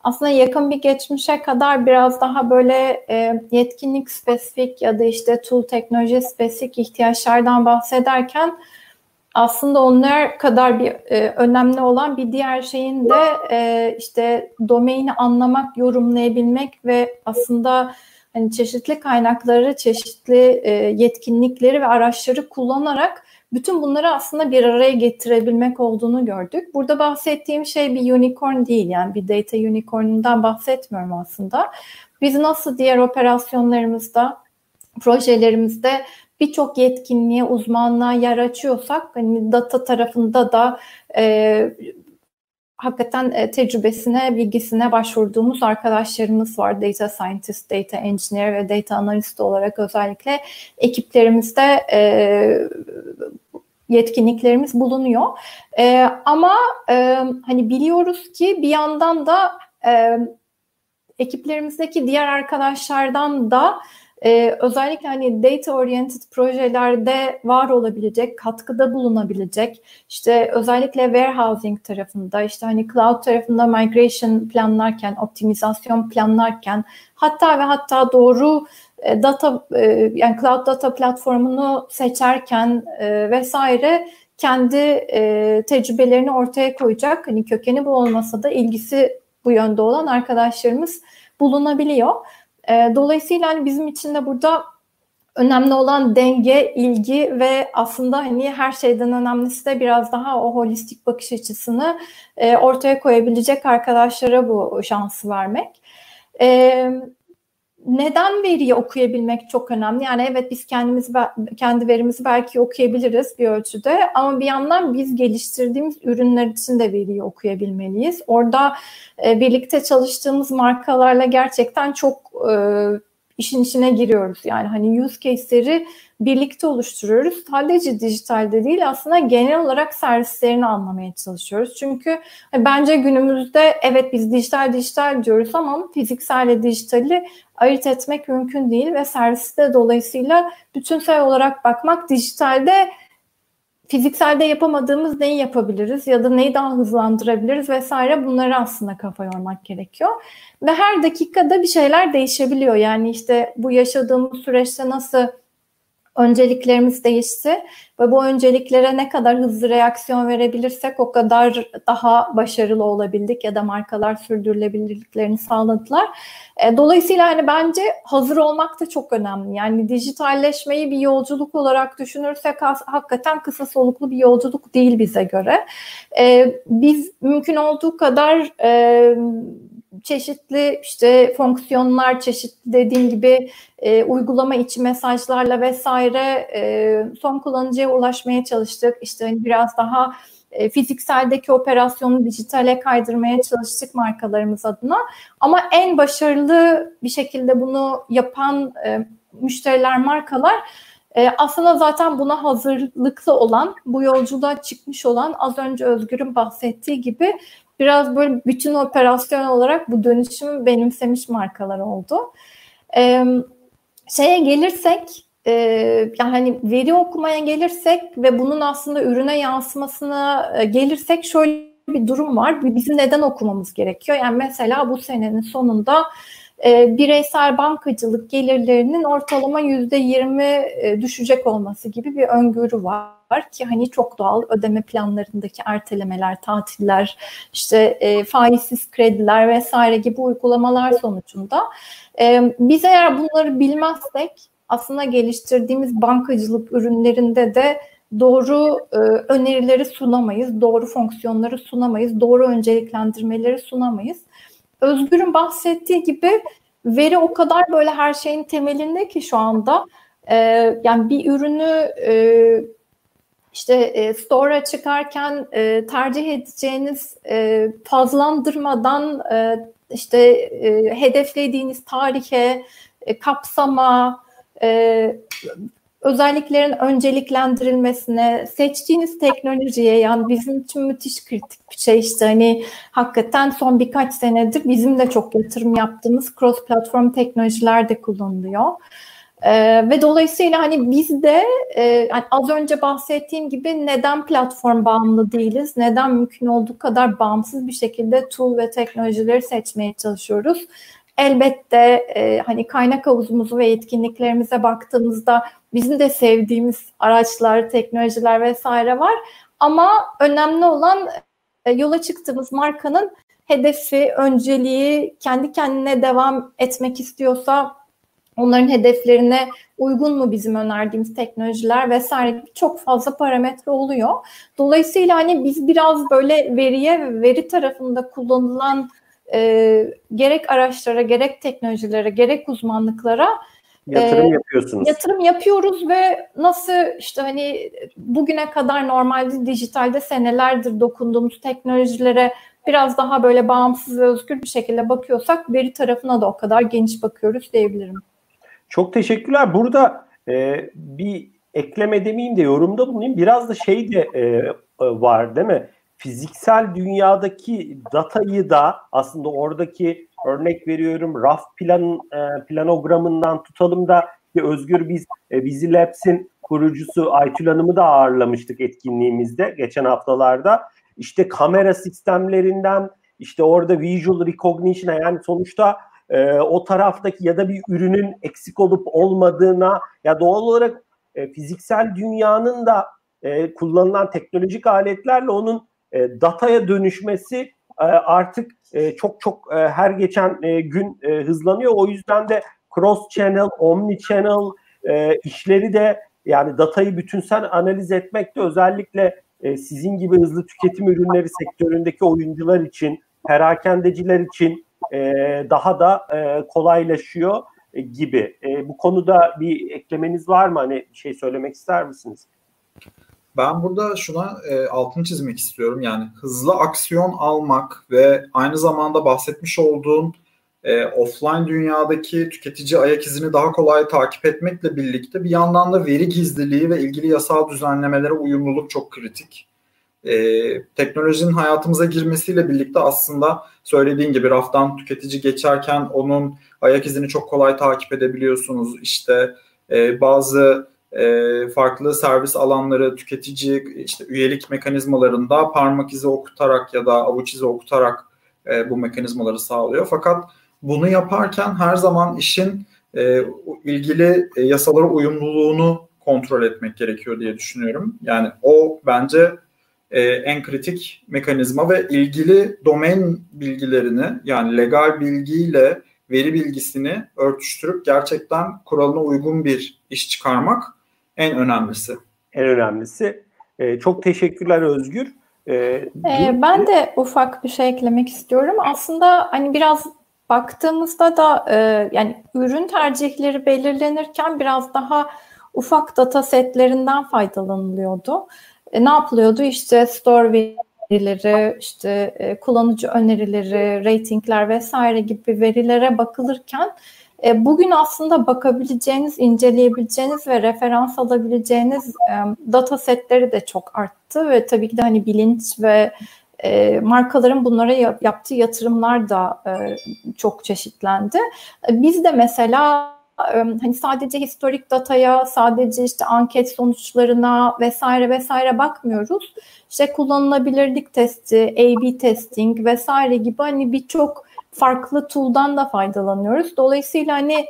aslında yakın bir geçmişe kadar biraz daha böyle yetkinlik spesifik ya da işte tool teknoloji spesifik ihtiyaçlardan bahsederken aslında onlar kadar bir önemli olan bir diğer şeyin de işte domaini anlamak, yorumlayabilmek ve aslında hani çeşitli kaynakları, çeşitli yetkinlikleri ve araçları kullanarak bütün bunları aslında bir araya getirebilmek olduğunu gördük. Burada bahsettiğim şey bir unicorn değil, yani bir data unicorn'undan bahsetmiyorum aslında. Biz nasıl diğer operasyonlarımızda, projelerimizde birçok yetkinliğe, uzmanlığa yer açıyorsak, hani data tarafında da hakikaten tecrübesine, bilgisine başvurduğumuz arkadaşlarımız var. Data scientist, data engineer ve data analist olarak özellikle ekiplerimizde yetkinliklerimiz bulunuyor. Ama hani biliyoruz ki bir yandan da ekiplerimizdeki diğer arkadaşlardan da özellikle hani data oriented projelerde var olabilecek, katkıda bulunabilecek, işte özellikle warehousing tarafında, işte hani cloud tarafında migration planlarken, optimizasyon planlarken, hatta ve hatta doğru data, yani cloud data platformunu seçerken vesaire kendi tecrübelerini ortaya koyacak, hani kökeni bu olmasa da ilgisi bu yönde olan arkadaşlarımız bulunabiliyor. Dolayısıyla hani bizim için de burada önemli olan denge, ilgi ve aslında hani her şeyden önemlisi de biraz daha o holistik bakış açısını ortaya koyabilecek arkadaşlara bu şansı vermek. Neden veriyi okuyabilmek çok önemli? Yani evet, biz kendimiz, kendi verimizi belki okuyabiliriz bir ölçüde, ama bir yandan biz geliştirdiğimiz ürünler için de veriyi okuyabilmeliyiz. Orada birlikte çalıştığımız markalarla gerçekten çok işin içine giriyoruz. Yani hani use case'leri birlikte oluşturuyoruz. Sadece dijitalde değil, aslında genel olarak servislerini anlamaya çalışıyoruz. Çünkü bence günümüzde evet biz dijital diyoruz ama fizikselle dijitali ayırt etmek mümkün değil ve serviste dolayısıyla bütünsel olarak bakmak, dijitalde fizikselde yapamadığımız neyi yapabiliriz ya da neyi daha hızlandırabiliriz vesaire, bunları aslında kafa yormak gerekiyor. Ve her dakikada bir şeyler değişebiliyor. Yani işte bu yaşadığımız süreçte nasıl önceliklerimiz değişti ve bu önceliklere ne kadar hızlı reaksiyon verebilirsek o kadar daha başarılı olabildik ya da markalar sürdürülebilirliklerini sağladılar. Dolayısıyla hani bence hazır olmak da çok önemli. Yani dijitalleşmeyi bir yolculuk olarak düşünürsek hakikaten kısa soluklu bir yolculuk değil bize göre. Biz mümkün olduğu kadar çeşitli işte fonksiyonlar, çeşitli dediğim gibi uygulama içi mesajlarla vesaire son kullanıcıya ulaşmaya çalıştık. İşte hani biraz daha fizikseldeki operasyonu dijitale kaydırmaya çalıştık markalarımız adına. Ama en başarılı bir şekilde bunu yapan müşteriler, markalar aslında zaten buna hazırlıklı olan, bu yolculuğa çıkmış olan, az önce Özgür'ün bahsettiği gibi biraz böyle bütün operasyon olarak bu dönüşümü benimsemiş markalar oldu. Şeye gelirsek, yani veri okumaya gelirsek ve bunun aslında ürüne yansımasına gelirsek şöyle bir durum var. Bizim neden okumamız gerekiyor? Yani mesela bu senenin sonunda bireysel bankacılık gelirlerinin ortalama %20 düşecek olması gibi bir öngörü var ki hani çok doğal, ödeme planlarındaki ertelemeler, tatiller, işte faizsiz krediler vesaire gibi uygulamalar sonucunda. Biz eğer bunları bilmezsek aslında geliştirdiğimiz bankacılık ürünlerinde de doğru önerileri sunamayız, doğru fonksiyonları sunamayız, doğru önceliklendirmeleri sunamayız. Özgür'ün bahsettiği gibi veri o kadar böyle her şeyin temelinde ki şu anda yani bir ürünü işte store'a çıkarken tercih edeceğiniz fazlandırmadan işte hedeflediğiniz tarihe, kapsama, özelliklerin önceliklendirilmesine, seçtiğiniz teknolojiye, yani bizim için müthiş kritik bir şey. İşte hani hakikaten son birkaç senedir bizim de çok yatırım yaptığımız cross platform teknolojiler de kullanılıyor. Ve dolayısıyla hani biz de yani az önce bahsettiğim gibi neden platform bağımlı değiliz, neden mümkün olduğu kadar bağımsız bir şekilde tool ve teknolojileri seçmeye çalışıyoruz. Elbette hani kaynak havuzumuzu ve yetkinliklerimize baktığımızda bizim de sevdiğimiz araçlar, teknolojiler vesaire var. Ama önemli olan yola çıktığımız markanın hedefi, önceliği, kendi kendine devam etmek istiyorsa onların hedeflerine uygun mu bizim önerdiğimiz teknolojiler vesaire, çok fazla parametre oluyor. Dolayısıyla hani biz biraz böyle veriye ve veri tarafında kullanılan gerek araçlara, gerek teknolojilere, gerek uzmanlıklara yatırım yapıyorsunuz. Yatırım yapıyoruz ve nasıl işte hani bugüne kadar normalde dijitalde senelerdir dokunduğumuz teknolojilere biraz daha böyle bağımsız ve özgür bir şekilde bakıyorsak, veri tarafına da o kadar geniş bakıyoruz diyebilirim. Çok teşekkürler. Burada bir ekleme demeyeyim de yorumda bulunayım. Biraz da şey de var değil mi? Fiziksel dünyadaki datayı da aslında oradaki, örnek veriyorum, raf planogramından tutalım da ki Özgür biz Bizi Labs'in kurucusu Aytül Hanım'ı da ağırlamıştık etkinliğimizde geçen haftalarda. İşte kamera sistemlerinden, işte orada visual recognition'a, yani sonuçta o taraftaki ya da bir ürünün eksik olup olmadığına, ya doğal olarak fiziksel dünyanın da kullanılan teknolojik aletlerle onun dataya dönüşmesi artık çok her geçen gün hızlanıyor. O yüzden de cross channel, omni channel işleri de, yani datayı bütünsel analiz etmek de özellikle sizin gibi hızlı tüketim ürünleri sektöründeki oyuncular için, perakendeciler için daha da kolaylaşıyor gibi. Bu konuda bir eklemeniz var mı? Hani bir şey söylemek ister misiniz? Ben burada şuna altını çizmek istiyorum. Yani hızlı aksiyon almak ve aynı zamanda bahsetmiş olduğun offline dünyadaki tüketici ayak izini daha kolay takip etmekle birlikte bir yandan da veri gizliliği ve ilgili yasal düzenlemelere uyumluluk çok kritik. Teknolojinin hayatımıza girmesiyle birlikte aslında söylediğin gibi raftan tüketici geçerken onun ayak izini çok kolay takip edebiliyorsunuz. İşte bazı farklı servis alanları tüketici işte üyelik mekanizmalarında parmak izi okutarak ya da avuç izi okutarak bu mekanizmaları sağlıyor. Fakat bunu yaparken her zaman işin ilgili yasalara uyumluluğunu kontrol etmek gerekiyor diye düşünüyorum. Yani o bence en kritik mekanizma ve ilgili domain bilgilerini, yani legal bilgiyle veri bilgisini örtüştürüp gerçekten kuralına uygun bir iş çıkarmak en önemlisi. En önemlisi. Çok teşekkürler Özgür. Ben de ufak bir şey eklemek istiyorum. Aslında hani biraz baktığımızda da yani ürün tercihleri belirlenirken biraz daha ufak data setlerinden faydalanılıyordu. Ne yapılıyordu? İşte store verileri, işte kullanıcı önerileri, ratingler vesaire gibi verilere bakılırken bugün aslında bakabileceğiniz, inceleyebileceğiniz ve referans alabileceğiniz data setleri de çok arttı ve tabii ki de hani bilinç ve markaların bunlara yaptığı yatırımlar da çok çeşitlendi. Biz de mesela hani sadece historik dataya, sadece işte anket sonuçlarına vesaire vesaire bakmıyoruz. İşte kullanılabilirlik testi, A/B testing vesaire gibi hani birçok farklı tool'dan da faydalanıyoruz. Dolayısıyla hani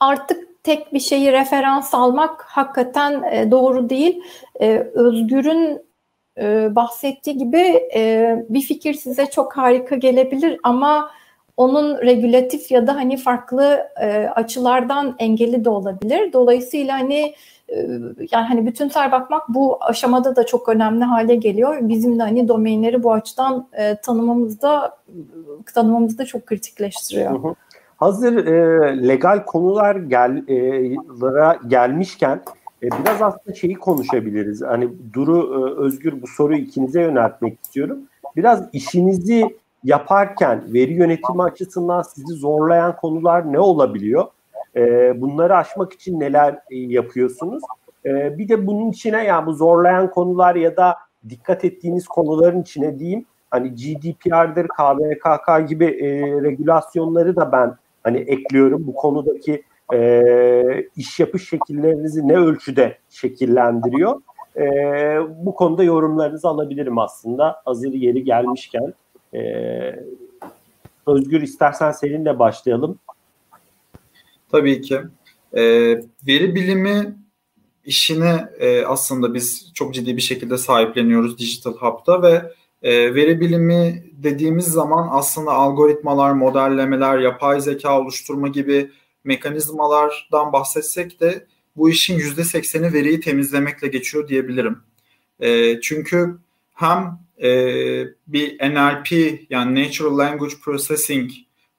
artık tek bir şeyi referans almak hakikaten doğru değil. Özgür'ün bahsettiği gibi bir fikir size çok harika gelebilir ama onun regülatif ya da hani farklı açılardan engeli de olabilir. Dolayısıyla hani yani hani bütünsel bakmak bu aşamada da çok önemli hale geliyor. Bizim de hani domainleri bu açıdan tanımamızda çok kritikleştiriyor. Hı hı. Hazır legal konular gelmişken biraz aslında şeyi konuşabiliriz. Hani Duru, Özgür, bu soruyu ikinize yöneltmek istiyorum. Biraz işinizi yaparken veri yönetimi açısından sizi zorlayan konular ne olabiliyor? Bunları aşmak için neler yapıyorsunuz? Bir de bunun içine, yani bu zorlayan konular ya da dikkat ettiğiniz konuların içine diyeyim, hani GDPR'dir, KVKK gibi regülasyonları da ben hani ekliyorum. Bu konudaki iş yapış şekillerinizi ne ölçüde şekillendiriyor? Bu konuda yorumlarınızı alabilirim aslında hazır yeri gelmişken. Özgür, istersen seninle başlayalım. Tabii ki. Veri bilimi işini aslında biz çok ciddi bir şekilde sahipleniyoruz Digital Hub'da ve veri bilimi dediğimiz zaman aslında algoritmalar, modellemeler, yapay zeka oluşturma gibi mekanizmalardan bahsetsek de bu işin %80'i veriyi temizlemekle geçiyor diyebilirim. Çünkü hem bir NLP yani Natural Language Processing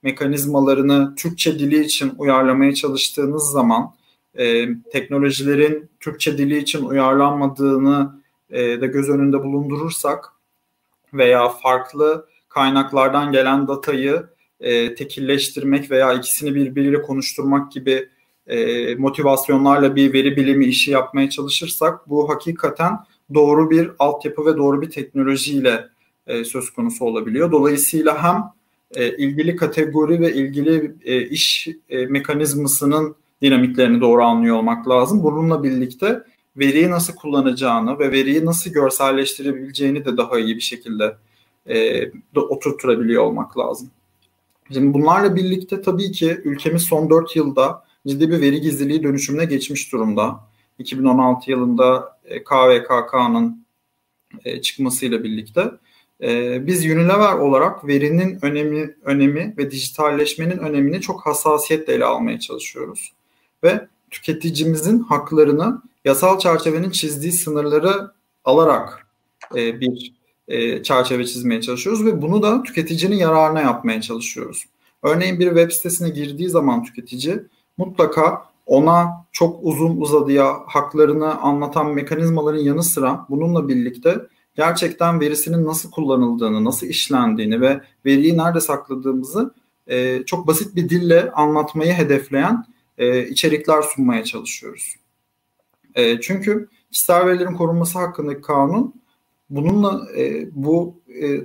mekanizmalarını Türkçe dili için uyarlamaya çalıştığınız zaman teknolojilerin Türkçe dili için uyarlanmadığını da göz önünde bulundurursak veya farklı kaynaklardan gelen datayı tekilleştirmek veya ikisini birbiriyle konuşturmak gibi motivasyonlarla bir veri bilimi işi yapmaya çalışırsak bu hakikaten doğru bir altyapı ve doğru bir teknolojiyle söz konusu olabiliyor. Dolayısıyla hem ilgili kategori ve ilgili iş mekanizmasının dinamiklerini doğru anlıyor olmak lazım. Bununla birlikte veriyi nasıl kullanacağını ve veriyi nasıl görselleştirebileceğini de daha iyi bir şekilde oturtturabiliyor olmak lazım. Şimdi bunlarla birlikte tabii ki ülkemiz son 4 yılda ciddi bir veri gizliliği dönüşümüne geçmiş durumda. 2016 yılında KVKK'nın çıkmasıyla birlikte biz Unilever olarak verinin önemi ve dijitalleşmenin önemini çok hassasiyetle ele almaya çalışıyoruz. Ve tüketicimizin haklarını yasal çerçevenin çizdiği sınırları alarak bir çerçeve çizmeye çalışıyoruz ve bunu da tüketicinin yararına yapmaya çalışıyoruz. Örneğin bir web sitesine girdiği zaman tüketici mutlaka ona çok uzun uzadıya haklarını anlatan mekanizmaların yanı sıra bununla birlikte gerçekten verisinin nasıl kullanıldığını, nasıl işlendiğini ve veriyi nerede sakladığımızı çok basit bir dille anlatmayı hedefleyen içerikler sunmaya çalışıyoruz. Çünkü kişisel verilerin korunması hakkındaki kanun bununla bu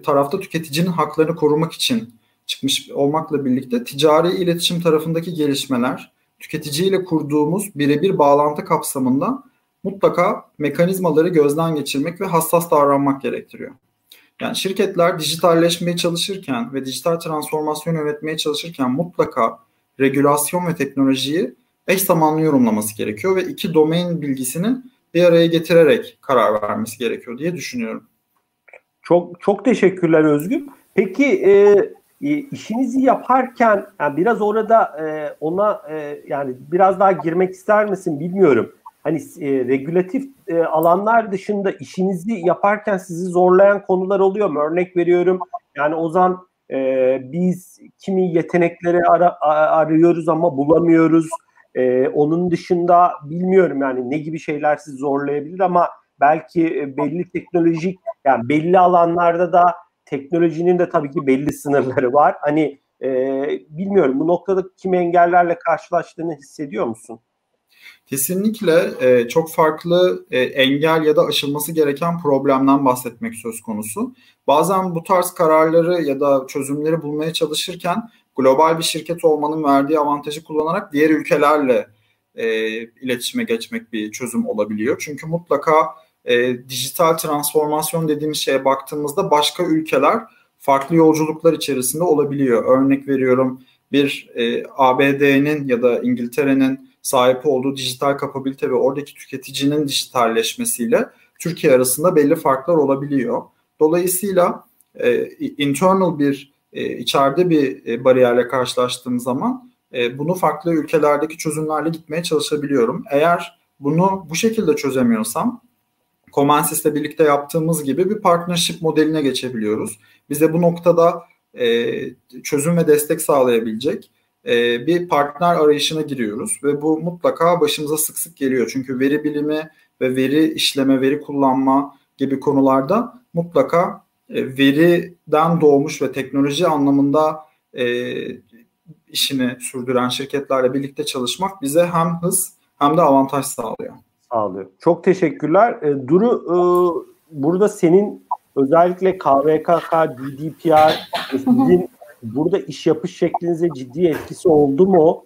tarafta tüketicinin haklarını korumak için çıkmış olmakla birlikte ticari iletişim tarafındaki gelişmeler, tüketiciyle kurduğumuz birebir bağlantı kapsamında mutlaka mekanizmaları gözden geçirmek ve hassas davranmak gerektiriyor. Yani şirketler dijitalleşmeye çalışırken ve dijital transformasyon yönetmeye çalışırken mutlaka regülasyon ve teknolojiyi eş zamanlı yorumlaması gerekiyor ve iki domain bilgisini bir araya getirerek karar vermesi gerekiyor diye düşünüyorum. Çok teşekkürler Özgür. Peki işinizi yaparken yani biraz orada ona yani biraz daha girmek ister misin bilmiyorum. Hani regülatif alanlar dışında işinizi yaparken sizi zorlayan konular oluyor mu? Örnek veriyorum yani Ozan biz kimi yetenekleri arıyoruz ama bulamıyoruz. Onun dışında bilmiyorum yani ne gibi şeyler sizi zorlayabilir ama belki belli teknolojik yani belli alanlarda da teknolojinin de tabii ki belli sınırları var. Hani bilmiyorum bu noktada kimi engellerle karşılaştığını hissediyor musun? Kesinlikle çok farklı engel ya da aşılması gereken problemden bahsetmek söz konusu. Bazen bu tarz kararları ya da çözümleri bulmaya çalışırken global bir şirket olmanın verdiği avantajı kullanarak diğer ülkelerle iletişime geçmek bir çözüm olabiliyor. Çünkü mutlaka dijital transformasyon dediğimiz şeye baktığımızda başka ülkeler farklı yolculuklar içerisinde olabiliyor. Örnek veriyorum bir ABD'nin ya da İngiltere'nin sahip olduğu dijital kapabilite ve oradaki tüketicinin dijitalleşmesiyle Türkiye arasında belli farklar olabiliyor. Dolayısıyla internal bir içeride bir bariyerle karşılaştığım zaman bunu farklı ülkelerdeki çözümlerle gitmeye çalışabiliyorum. Eğer bunu bu şekilde çözemiyorsam Commencis'le birlikte yaptığımız gibi bir partnership modeline geçebiliyoruz. Bize bu noktada çözüm ve destek sağlayabilecek bir partner arayışına giriyoruz ve bu mutlaka başımıza sık sık geliyor. Çünkü veri bilimi ve veri işleme, veri kullanma gibi konularda mutlaka veriden doğmuş ve teknoloji anlamında işini sürdüren şirketlerle birlikte çalışmak bize hem hız hem de avantaj sağlıyor. Çok teşekkürler. Duru, burada senin özellikle KVKK, GDPR sizin burada iş yapış şeklinize ciddi etkisi oldu mu?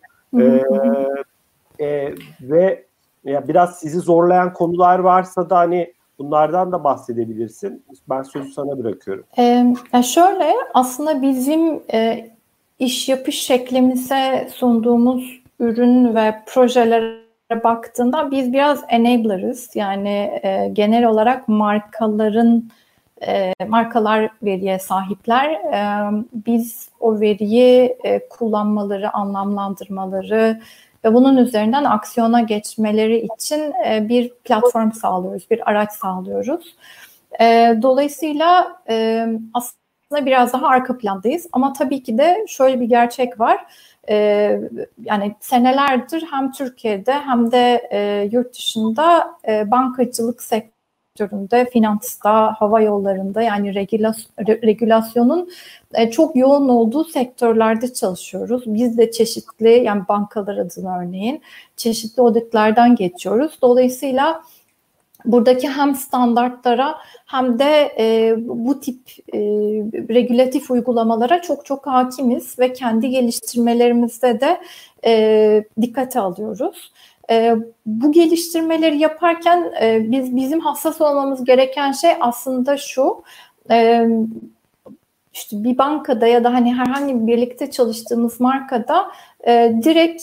Ve ya biraz sizi zorlayan konular varsa da hani bunlardan da bahsedebilirsin. Ben sözü sana bırakıyorum. Yani şöyle aslında bizim iş yapış şeklimize sunduğumuz ürün ve projelere baktığında biz biraz enabler'ız. Yani genel olarak markalar veriye sahipler. Biz o veriyi kullanmaları, anlamlandırmaları ve bunun üzerinden aksiyona geçmeleri için bir platform sağlıyoruz, bir araç sağlıyoruz. Dolayısıyla aslında biraz daha arka plandayız. Ama tabii ki de şöyle bir gerçek var. Yani senelerdir hem Türkiye'de hem de yurt dışında bankacılık sektöründe, finansta, hava yollarında, yani regülasyonun çok yoğun olduğu sektörlerde çalışıyoruz. Biz de çeşitli, yani bankalar adına örneğin çeşitli auditlerden geçiyoruz. Dolayısıyla buradaki hem standartlara hem de bu tip regülatif uygulamalara çok çok hakimiz ve kendi geliştirmelerimizde de dikkate alıyoruz. Bu geliştirmeleri yaparken bizim hassas olmamız gereken şey aslında şu. İşte bir bankada ya da hani herhangi bir birlikte çalıştığımız markada direkt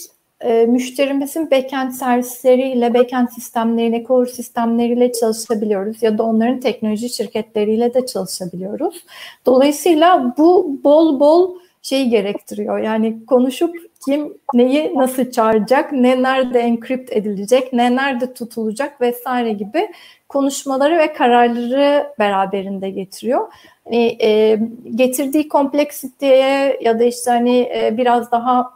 müşterimizin backend servisleriyle, backend sistemleriyle, core sistemleriyle çalışabiliyoruz ya da onların teknoloji şirketleriyle de çalışabiliyoruz. Dolayısıyla bu bol bol şeyi gerektiriyor. Yani konuşup kim neyi nasıl çağıracak, ne nerede encrypt edilecek, ne nerede tutulacak vesaire gibi konuşmaları ve kararları beraberinde getiriyor. Yani, getirdiği kompleksiteye ya da işte hani biraz daha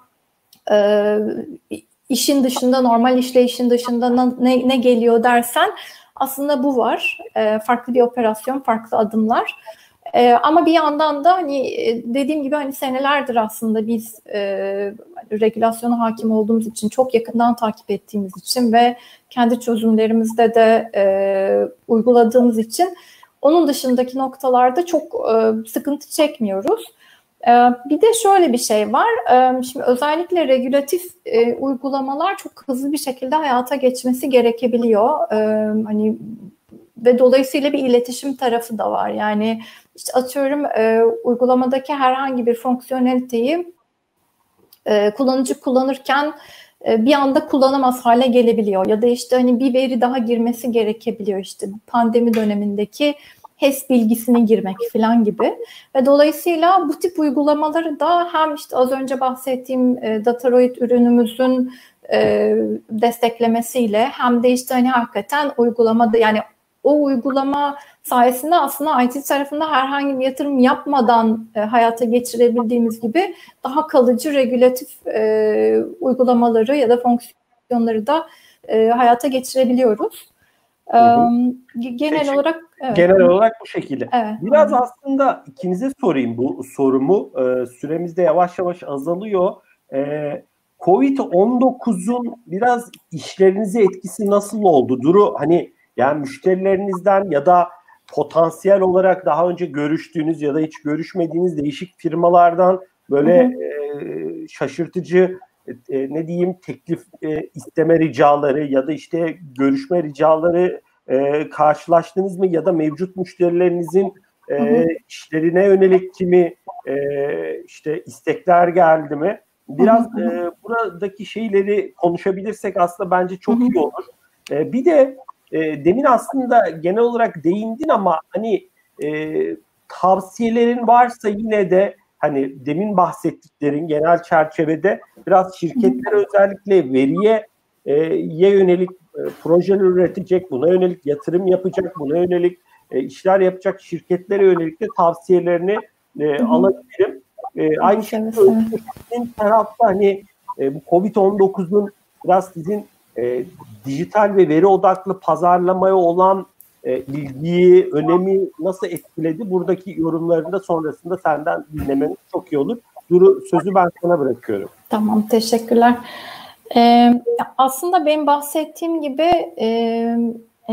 işin dışında, normal işleyişin dışında ne geliyor dersen aslında bu var. Farklı bir operasyon, farklı adımlar. Ama bir yandan da hani dediğim gibi hani senelerdir aslında biz regülasyona hakim olduğumuz için, çok yakından takip ettiğimiz için ve kendi çözümlerimizde de uyguladığımız için onun dışındaki noktalarda çok sıkıntı çekmiyoruz. Bir de şöyle bir şey var. Şimdi özellikle regülatif uygulamalar çok hızlı bir şekilde hayata geçmesi gerekebiliyor. Hani ve dolayısıyla bir iletişim tarafı da var. Yani işte atıyorum uygulamadaki herhangi bir fonksiyoneliteyi kullanıcı kullanırken bir anda kullanamaz hale gelebiliyor. Ya da işte hani bir veri daha girmesi gerekebiliyor. İşte pandemi dönemindeki HES bilgisini girmek falan gibi. Ve dolayısıyla bu tip uygulamaları da hem işte az önce bahsettiğim Dataroid ürünümüzün desteklemesiyle hem de işte hani hakikaten uygulamada, yani o uygulama sayesinde aslında IT tarafında herhangi bir yatırım yapmadan hayata geçirebildiğimiz gibi daha kalıcı regülatif uygulamaları ya da fonksiyonları da hayata geçirebiliyoruz. Genel olarak bu şekilde. Evet. Biraz aslında ikinize sorayım bu sorumu. Süremiz de yavaş yavaş azalıyor. Covid-19'un biraz işlerinize etkisi nasıl oldu? Duru, hani yani müşterilerinizden ya da potansiyel olarak daha önce görüştüğünüz ya da hiç görüşmediğiniz değişik firmalardan böyle şaşırtıcı ne diyeyim teklif isteme ricaları ya da işte görüşme ricaları karşılaştınız mı, ya da mevcut müşterilerinizin işlerine yönelik kimi işte istekler geldi mi? Biraz buradaki şeyleri konuşabilirsek aslında bence çok iyi olur. Bir de demin aslında genel olarak değindin ama hani tavsiyelerin varsa yine de hani demin bahsettiklerin genel çerçevede biraz şirketler özellikle veriye yönelik projeler üretecek, buna yönelik yatırım yapacak, buna yönelik işler yapacak şirketlere yönelik de tavsiyelerini alabilirim. Aynı şekilde sizin tarafta hani bu Covid-19'un biraz sizin dijital ve veri odaklı pazarlamaya olan ilgiyi, önemi nasıl etkiledi? Buradaki yorumlarını da sonrasında senden dinlememiz çok iyi olur. Duru, sözü ben sana bırakıyorum. Tamam, teşekkürler. Aslında benim bahsettiğim gibi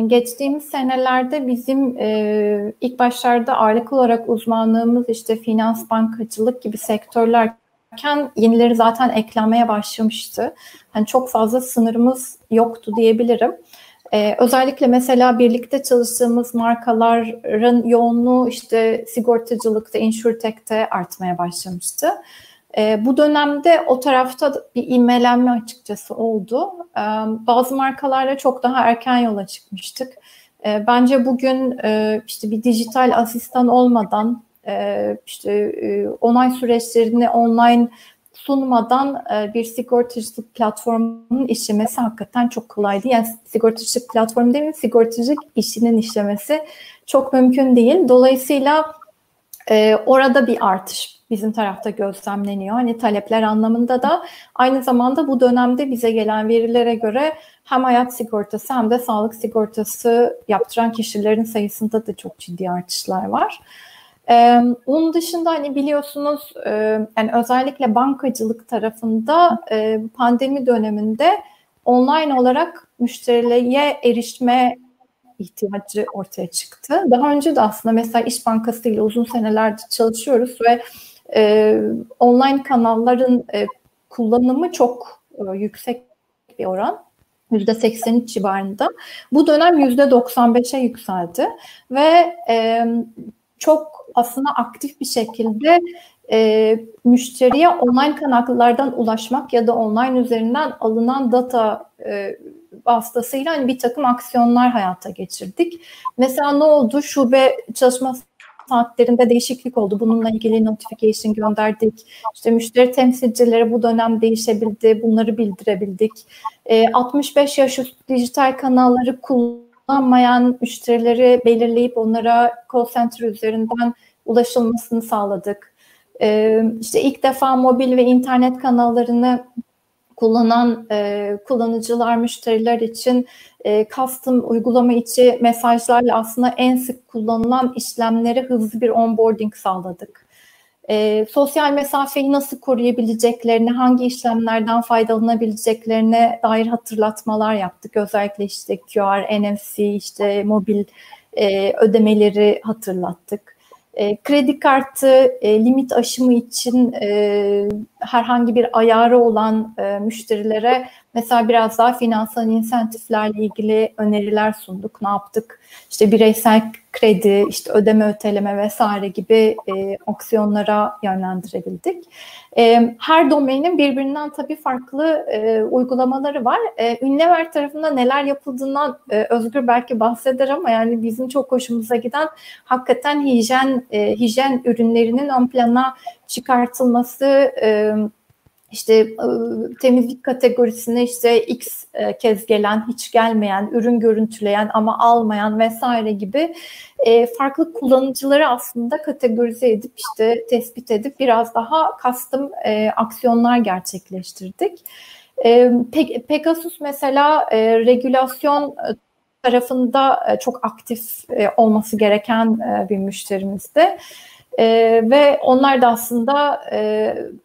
geçtiğimiz senelerde bizim ilk başlarda ağırlıklı olarak uzmanlığımız işte finans, bankacılık gibi sektörlerken yenileri zaten eklenmeye başlamıştı. Yani çok fazla sınırımız yoktu diyebilirim. Özellikle mesela birlikte çalıştığımız markaların yoğunluğu işte sigortacılıkta, insurtech'te artmaya başlamıştı. Bu dönemde o tarafta bir ivmelenme açıkçası oldu. Bazı markalarla çok daha erken yola çıkmıştık. Bence bugün işte bir dijital asistan olmadan, işte onay süreçlerini online sunmadan bir sigortacılık platformunun işlemesi hakikaten çok kolaydı. Yani sigortacılık platformu değil mi? Sigortacılık işinin işlemesi çok mümkün değil. Dolayısıyla orada bir artış bizim tarafta gözlemleniyor. Hani talepler anlamında da aynı zamanda bu dönemde bize gelen verilere göre hem hayat sigortası hem de sağlık sigortası yaptıran kişilerin sayısında da çok ciddi artışlar var. Onun dışında hani biliyorsunuz yani özellikle bankacılık tarafında pandemi döneminde online olarak müşterilere erişme ihtiyacı ortaya çıktı. Daha önce de aslında mesela İş Bankası ile uzun senelerdir çalışıyoruz ve online kanalların kullanımı çok yüksek bir oran. %83 civarında. Bu dönem %95'e yükseldi ve çok aslında aktif bir şekilde müşteriye online kanallardan ulaşmak ya da online üzerinden alınan data vasıtasıyla hani bir takım aksiyonlar hayata geçirdik. Mesela ne oldu? Şube çalışma saatlerinde değişiklik oldu. Bununla ilgili notification gönderdik. İşte müşteri temsilcileri bu dönem değişebildi. Bunları bildirebildik. 65 yaş üstü dijital kanalları kullanmayan müşterileri belirleyip onlara call center üzerinden ulaşılmasını sağladık. İşte ilk defa mobil ve internet kanallarını kullanan kullanıcılar, müşteriler için custom uygulama içi mesajlarla aslında en sık kullanılan işlemlere hızlı bir onboarding sağladık. Sosyal mesafeyi nasıl koruyabileceklerini, hangi işlemlerden faydalanabileceklerine dair hatırlatmalar yaptık. Özellikle işte QR, NFC, işte mobil ödemeleri hatırlattık. Kredi kartı limit aşımı için herhangi bir ayarı olan müşterilere mesela biraz daha finansal insentiflerle ilgili öneriler sunduk. Ne yaptık? İşte bireysel kredi, işte ödeme öteleme vesaire gibi aksiyonlara yönlendirebildik. Her domainin birbirinden tabii farklı uygulamaları var. Unilever tarafında neler yapıldığından Özgür belki bahseder ama yani bizim çok hoşumuza giden hakikaten hijyen ürünlerinin ön plana çıkartılması, İşte temizlik kategorisine işte X kez gelen, hiç gelmeyen, ürün görüntüleyen ama almayan vesaire gibi farklı kullanıcıları aslında kategorize edip işte tespit edip biraz daha custom aksiyonlar gerçekleştirdik. Pegasus mesela regülasyon tarafında çok aktif olması gereken bir müşterimizdi. Ve onlar da aslında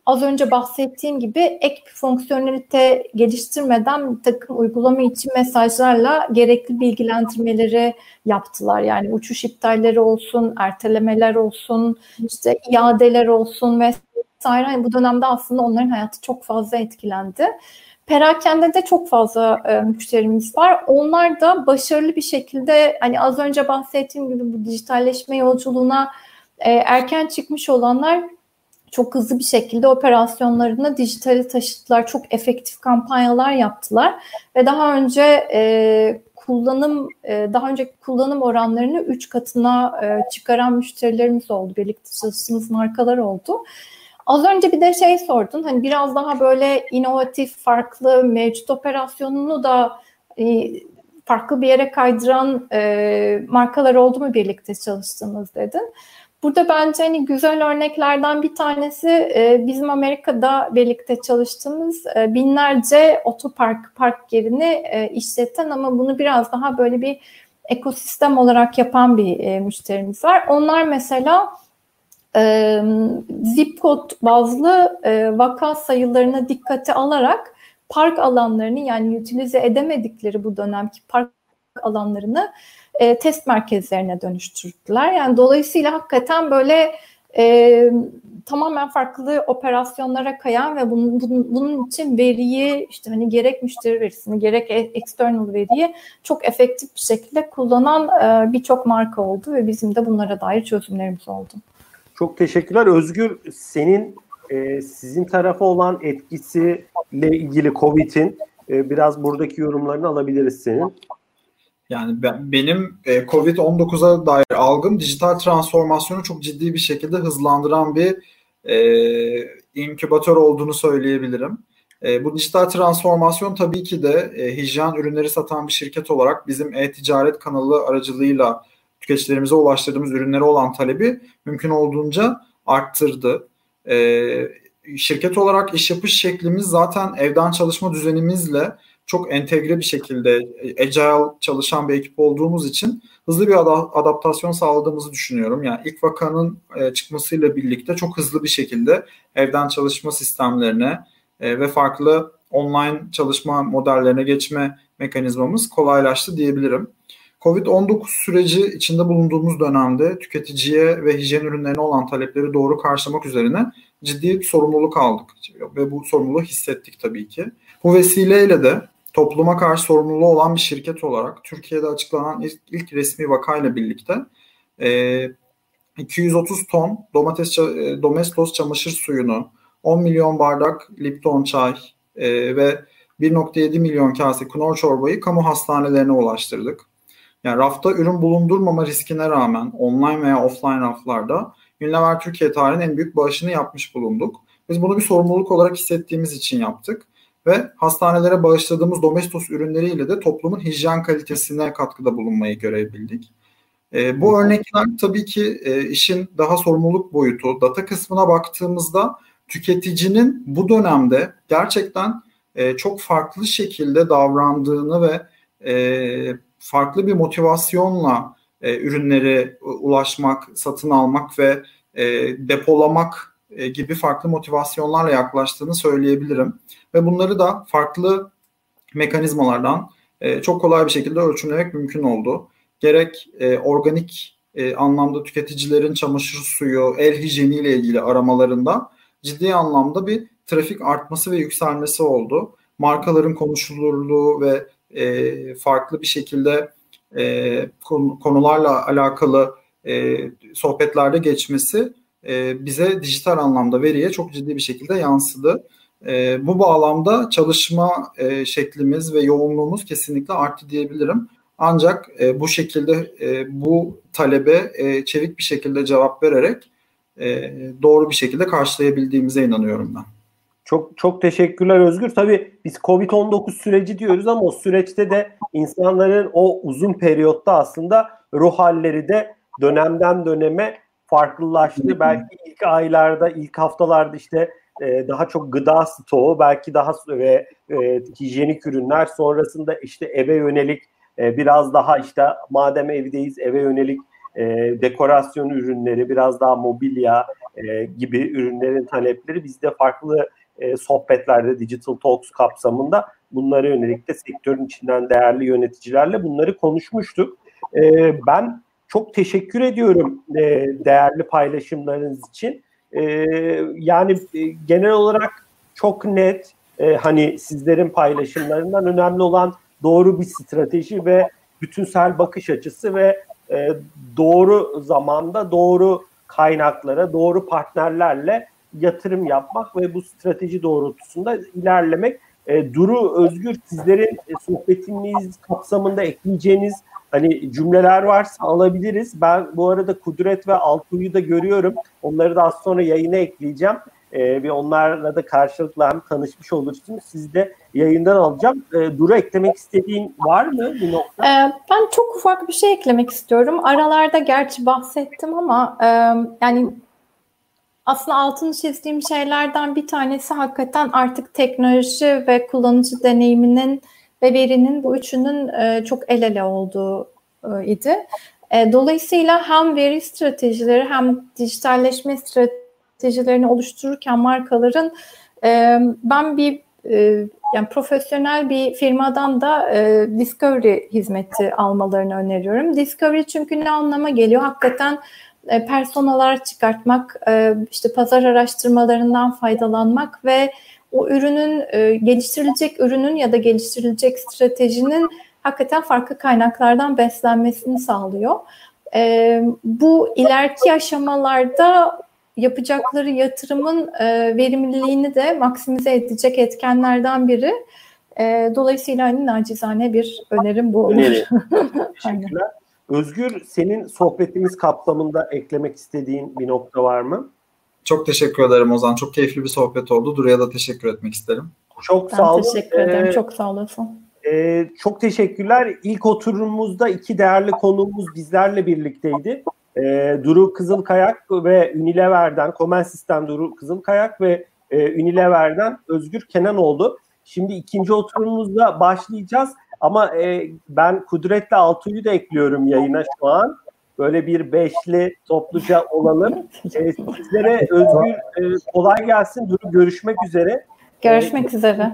az önce bahsettiğim gibi ek fonksiyonelite geliştirmeden bir takım uygulama için mesajlarla gerekli bilgilendirmeleri yaptılar. Yani uçuş iptalleri olsun, ertelemeler olsun, işte iadeler olsun vesaire. Yani bu dönemde aslında onların hayatı çok fazla etkilendi. Perakende de çok fazla müşterimiz var. Onlar da başarılı bir şekilde hani az önce bahsettiğim gibi bu dijitalleşme yolculuğuna erken çıkmış olanlar çok hızlı bir şekilde operasyonlarını dijitale taşıttılar. Çok efektif kampanyalar yaptılar ve daha önceki kullanım oranlarını 3 katına çıkaran müşterilerimiz oldu. Birlikte çalıştığımız markalar oldu. Az önce bir de şey sordun. Hani biraz daha böyle inovatif, farklı mevcut operasyonunu da farklı bir yere kaydıran markalar oldu mu birlikte çalıştığımız dedin. Burada bence hani güzel örneklerden bir tanesi bizim Amerika'da birlikte çalıştığımız binlerce otopark, park yerini işleten ama bunu biraz daha böyle bir ekosistem olarak yapan bir müşterimiz var. Onlar mesela zip kod bazlı vaka sayılarına dikkate alarak park alanlarını yani utilize edemedikleri bu dönemki park alanlarını test merkezlerine dönüştürdüler. Yani dolayısıyla hakikaten böyle tamamen farklı operasyonlara kayan ve bunun için veriyi işte hani gerek müşteri verisini gerek external veriyi çok efektif bir şekilde kullanan birçok marka oldu ve bizim de bunlara dair çözümlerimiz oldu. Çok teşekkürler. Özgür, senin sizin tarafa olan etkisiyle ilgili COVID'in biraz buradaki yorumlarını alabiliriz senin. Yani benim COVID-19'a dair algım dijital transformasyonu çok ciddi bir şekilde hızlandıran bir inkübatör olduğunu söyleyebilirim. Bu dijital transformasyon tabii ki de hijyen ürünleri satan bir şirket olarak bizim e-ticaret kanalı aracılığıyla tüketicilerimize ulaştırdığımız ürünlere olan talebi mümkün olduğunca arttırdı. Şirket olarak iş yapış şeklimiz zaten evden çalışma düzenimizle çok entegre bir şekilde agile çalışan bir ekip olduğumuz için hızlı bir adaptasyon sağladığımızı düşünüyorum. Yani ilk vakanın çıkmasıyla birlikte çok hızlı bir şekilde evden çalışma sistemlerine ve farklı online çalışma modellerine geçme mekanizmamız kolaylaştı diyebilirim. Covid-19 süreci içinde bulunduğumuz dönemde tüketiciye ve hijyen ürünlerine olan talepleri doğru karşılamak üzerine ciddi bir sorumluluk aldık ve bu sorumluluğu hissettik tabii ki. Bu vesileyle de topluma karşı sorumluluğu olan bir şirket olarak Türkiye'de açıklanan ilk resmi vakayla birlikte 230 ton Domestos çamaşır suyunu, 10 milyon bardak Lipton çay ve 1.7 milyon kase Knorr çorbayı kamu hastanelerine ulaştırdık. Yani rafta ürün bulundurmama riskine rağmen online veya offline raflarda Unilever Türkiye tarihinin en büyük bağışını yapmış bulunduk. Biz bunu bir sorumluluk olarak hissettiğimiz için yaptık ve hastanelere bağışladığımız Domestos ürünleriyle de toplumun hijyen kalitesine katkıda bulunmayı görebildik. Bu örnekler tabii ki işin daha sorumluluk boyutu, data kısmına baktığımızda tüketicinin bu dönemde gerçekten çok farklı şekilde davrandığını ve farklı bir motivasyonla ürünlere ulaşmak, satın almak ve depolamak gibi farklı motivasyonlarla yaklaştığını söyleyebilirim. Ve bunları da farklı mekanizmalardan çok kolay bir şekilde ölçümlemek mümkün oldu. Gerek organik anlamda tüketicilerin çamaşır suyu, el hijyeniyle ilgili aramalarında ciddi anlamda bir trafik artması ve yükselmesi oldu. Markaların konuşulurluğu ve farklı bir şekilde konularla alakalı sohbetlerde geçmesi bize dijital anlamda veriye çok ciddi bir şekilde yansıdı. Bu bağlamda çalışma şeklimiz ve yoğunluğumuz kesinlikle arttı diyebilirim. Ancak bu şekilde bu talebe çevik bir şekilde cevap vererek doğru bir şekilde karşılayabildiğimize inanıyorum ben. Çok çok teşekkürler Özgür. Tabii biz Covid-19 süreci diyoruz ama o süreçte de insanların o uzun periyotta aslında ruh halleri de dönemden döneme farklılaştı. Belki ilk aylarda, ilk haftalarda işte daha çok gıda stoğu, belki daha ve hijyenik ürünler, sonrasında işte eve yönelik biraz daha işte madem evdeyiz eve yönelik dekorasyon ürünleri, biraz daha mobilya gibi ürünlerin talepleri bizde farklı sohbetlerde Digital Talks kapsamında bunlara yönelik de sektörün içinden değerli yöneticilerle bunları konuşmuştuk. Ben çok teşekkür ediyorum değerli paylaşımlarınız için. Yani genel olarak çok net, hani sizlerin paylaşımlarından önemli olan doğru bir strateji ve bütünsel bakış açısı ve doğru zamanda doğru kaynaklara, doğru partnerlerle yatırım yapmak ve bu strateji doğrultusunda ilerlemek. Duru, Özgür, sizlerin sohbetiniz kapsamında ekleyeceğiniz hani cümleler varsa alabiliriz. Ben bu arada Kudret ve Altuğ'u da görüyorum. Onları da az sonra yayına ekleyeceğim. Ve onlarla da karşılıklı hem tanışmış olursunuz. Sizi de yayından alacağım. Duru, eklemek istediğin var mı bir nokta? Ben çok ufak bir şey eklemek istiyorum. Aralarda gerçi bahsettim ama yani aslında altını çizdiğim şeylerden bir tanesi hakikaten artık teknoloji ve kullanıcı deneyiminin ve verinin, bu üçünün çok el ele olduğu idi. Dolayısıyla hem veri stratejileri hem dijitalleşme stratejilerini oluştururken markaların ben bir yani profesyonel bir firmadan da Discovery hizmeti almalarını öneriyorum. Discovery çünkü ne anlama geliyor? Hakikaten personalar çıkartmak, işte pazar araştırmalarından faydalanmak ve o ürünün, geliştirilecek ürünün ya da geliştirilecek stratejinin hakikaten farklı kaynaklardan beslenmesini sağlıyor. Bu ileriki aşamalarda yapacakları yatırımın verimliliğini de maksimize edecek etkenlerden biri. Dolayısıyla hani nacizane bir önerim bu olur. Teşekkürler. Özgür, senin sohbetimiz kapsamında eklemek istediğin bir nokta var mı? Çok teşekkür ederim Ozan. Çok keyifli bir sohbet oldu. Duru'ya da teşekkür etmek isterim. Çok sağ olun. Teşekkür ederim. Çok sağ olasın. Çok teşekkürler. İlk oturumumuzda iki değerli konuğumuz bizlerle birlikteydi. Duru Kızılkayak ve Unilever'den, Commencis'ten Duru Kızılkayak ve Unilever'den Özgür Kenanoğlu. Şimdi ikinci oturumumuzda başlayacağız. Ama ben Kudret'le Altuğ'yu da ekliyorum yayına şu an. Böyle bir beşli topluca olalım. Sizlere Özgür kolay gelsin. Duru, görüşmek üzere. Görüşmek üzere.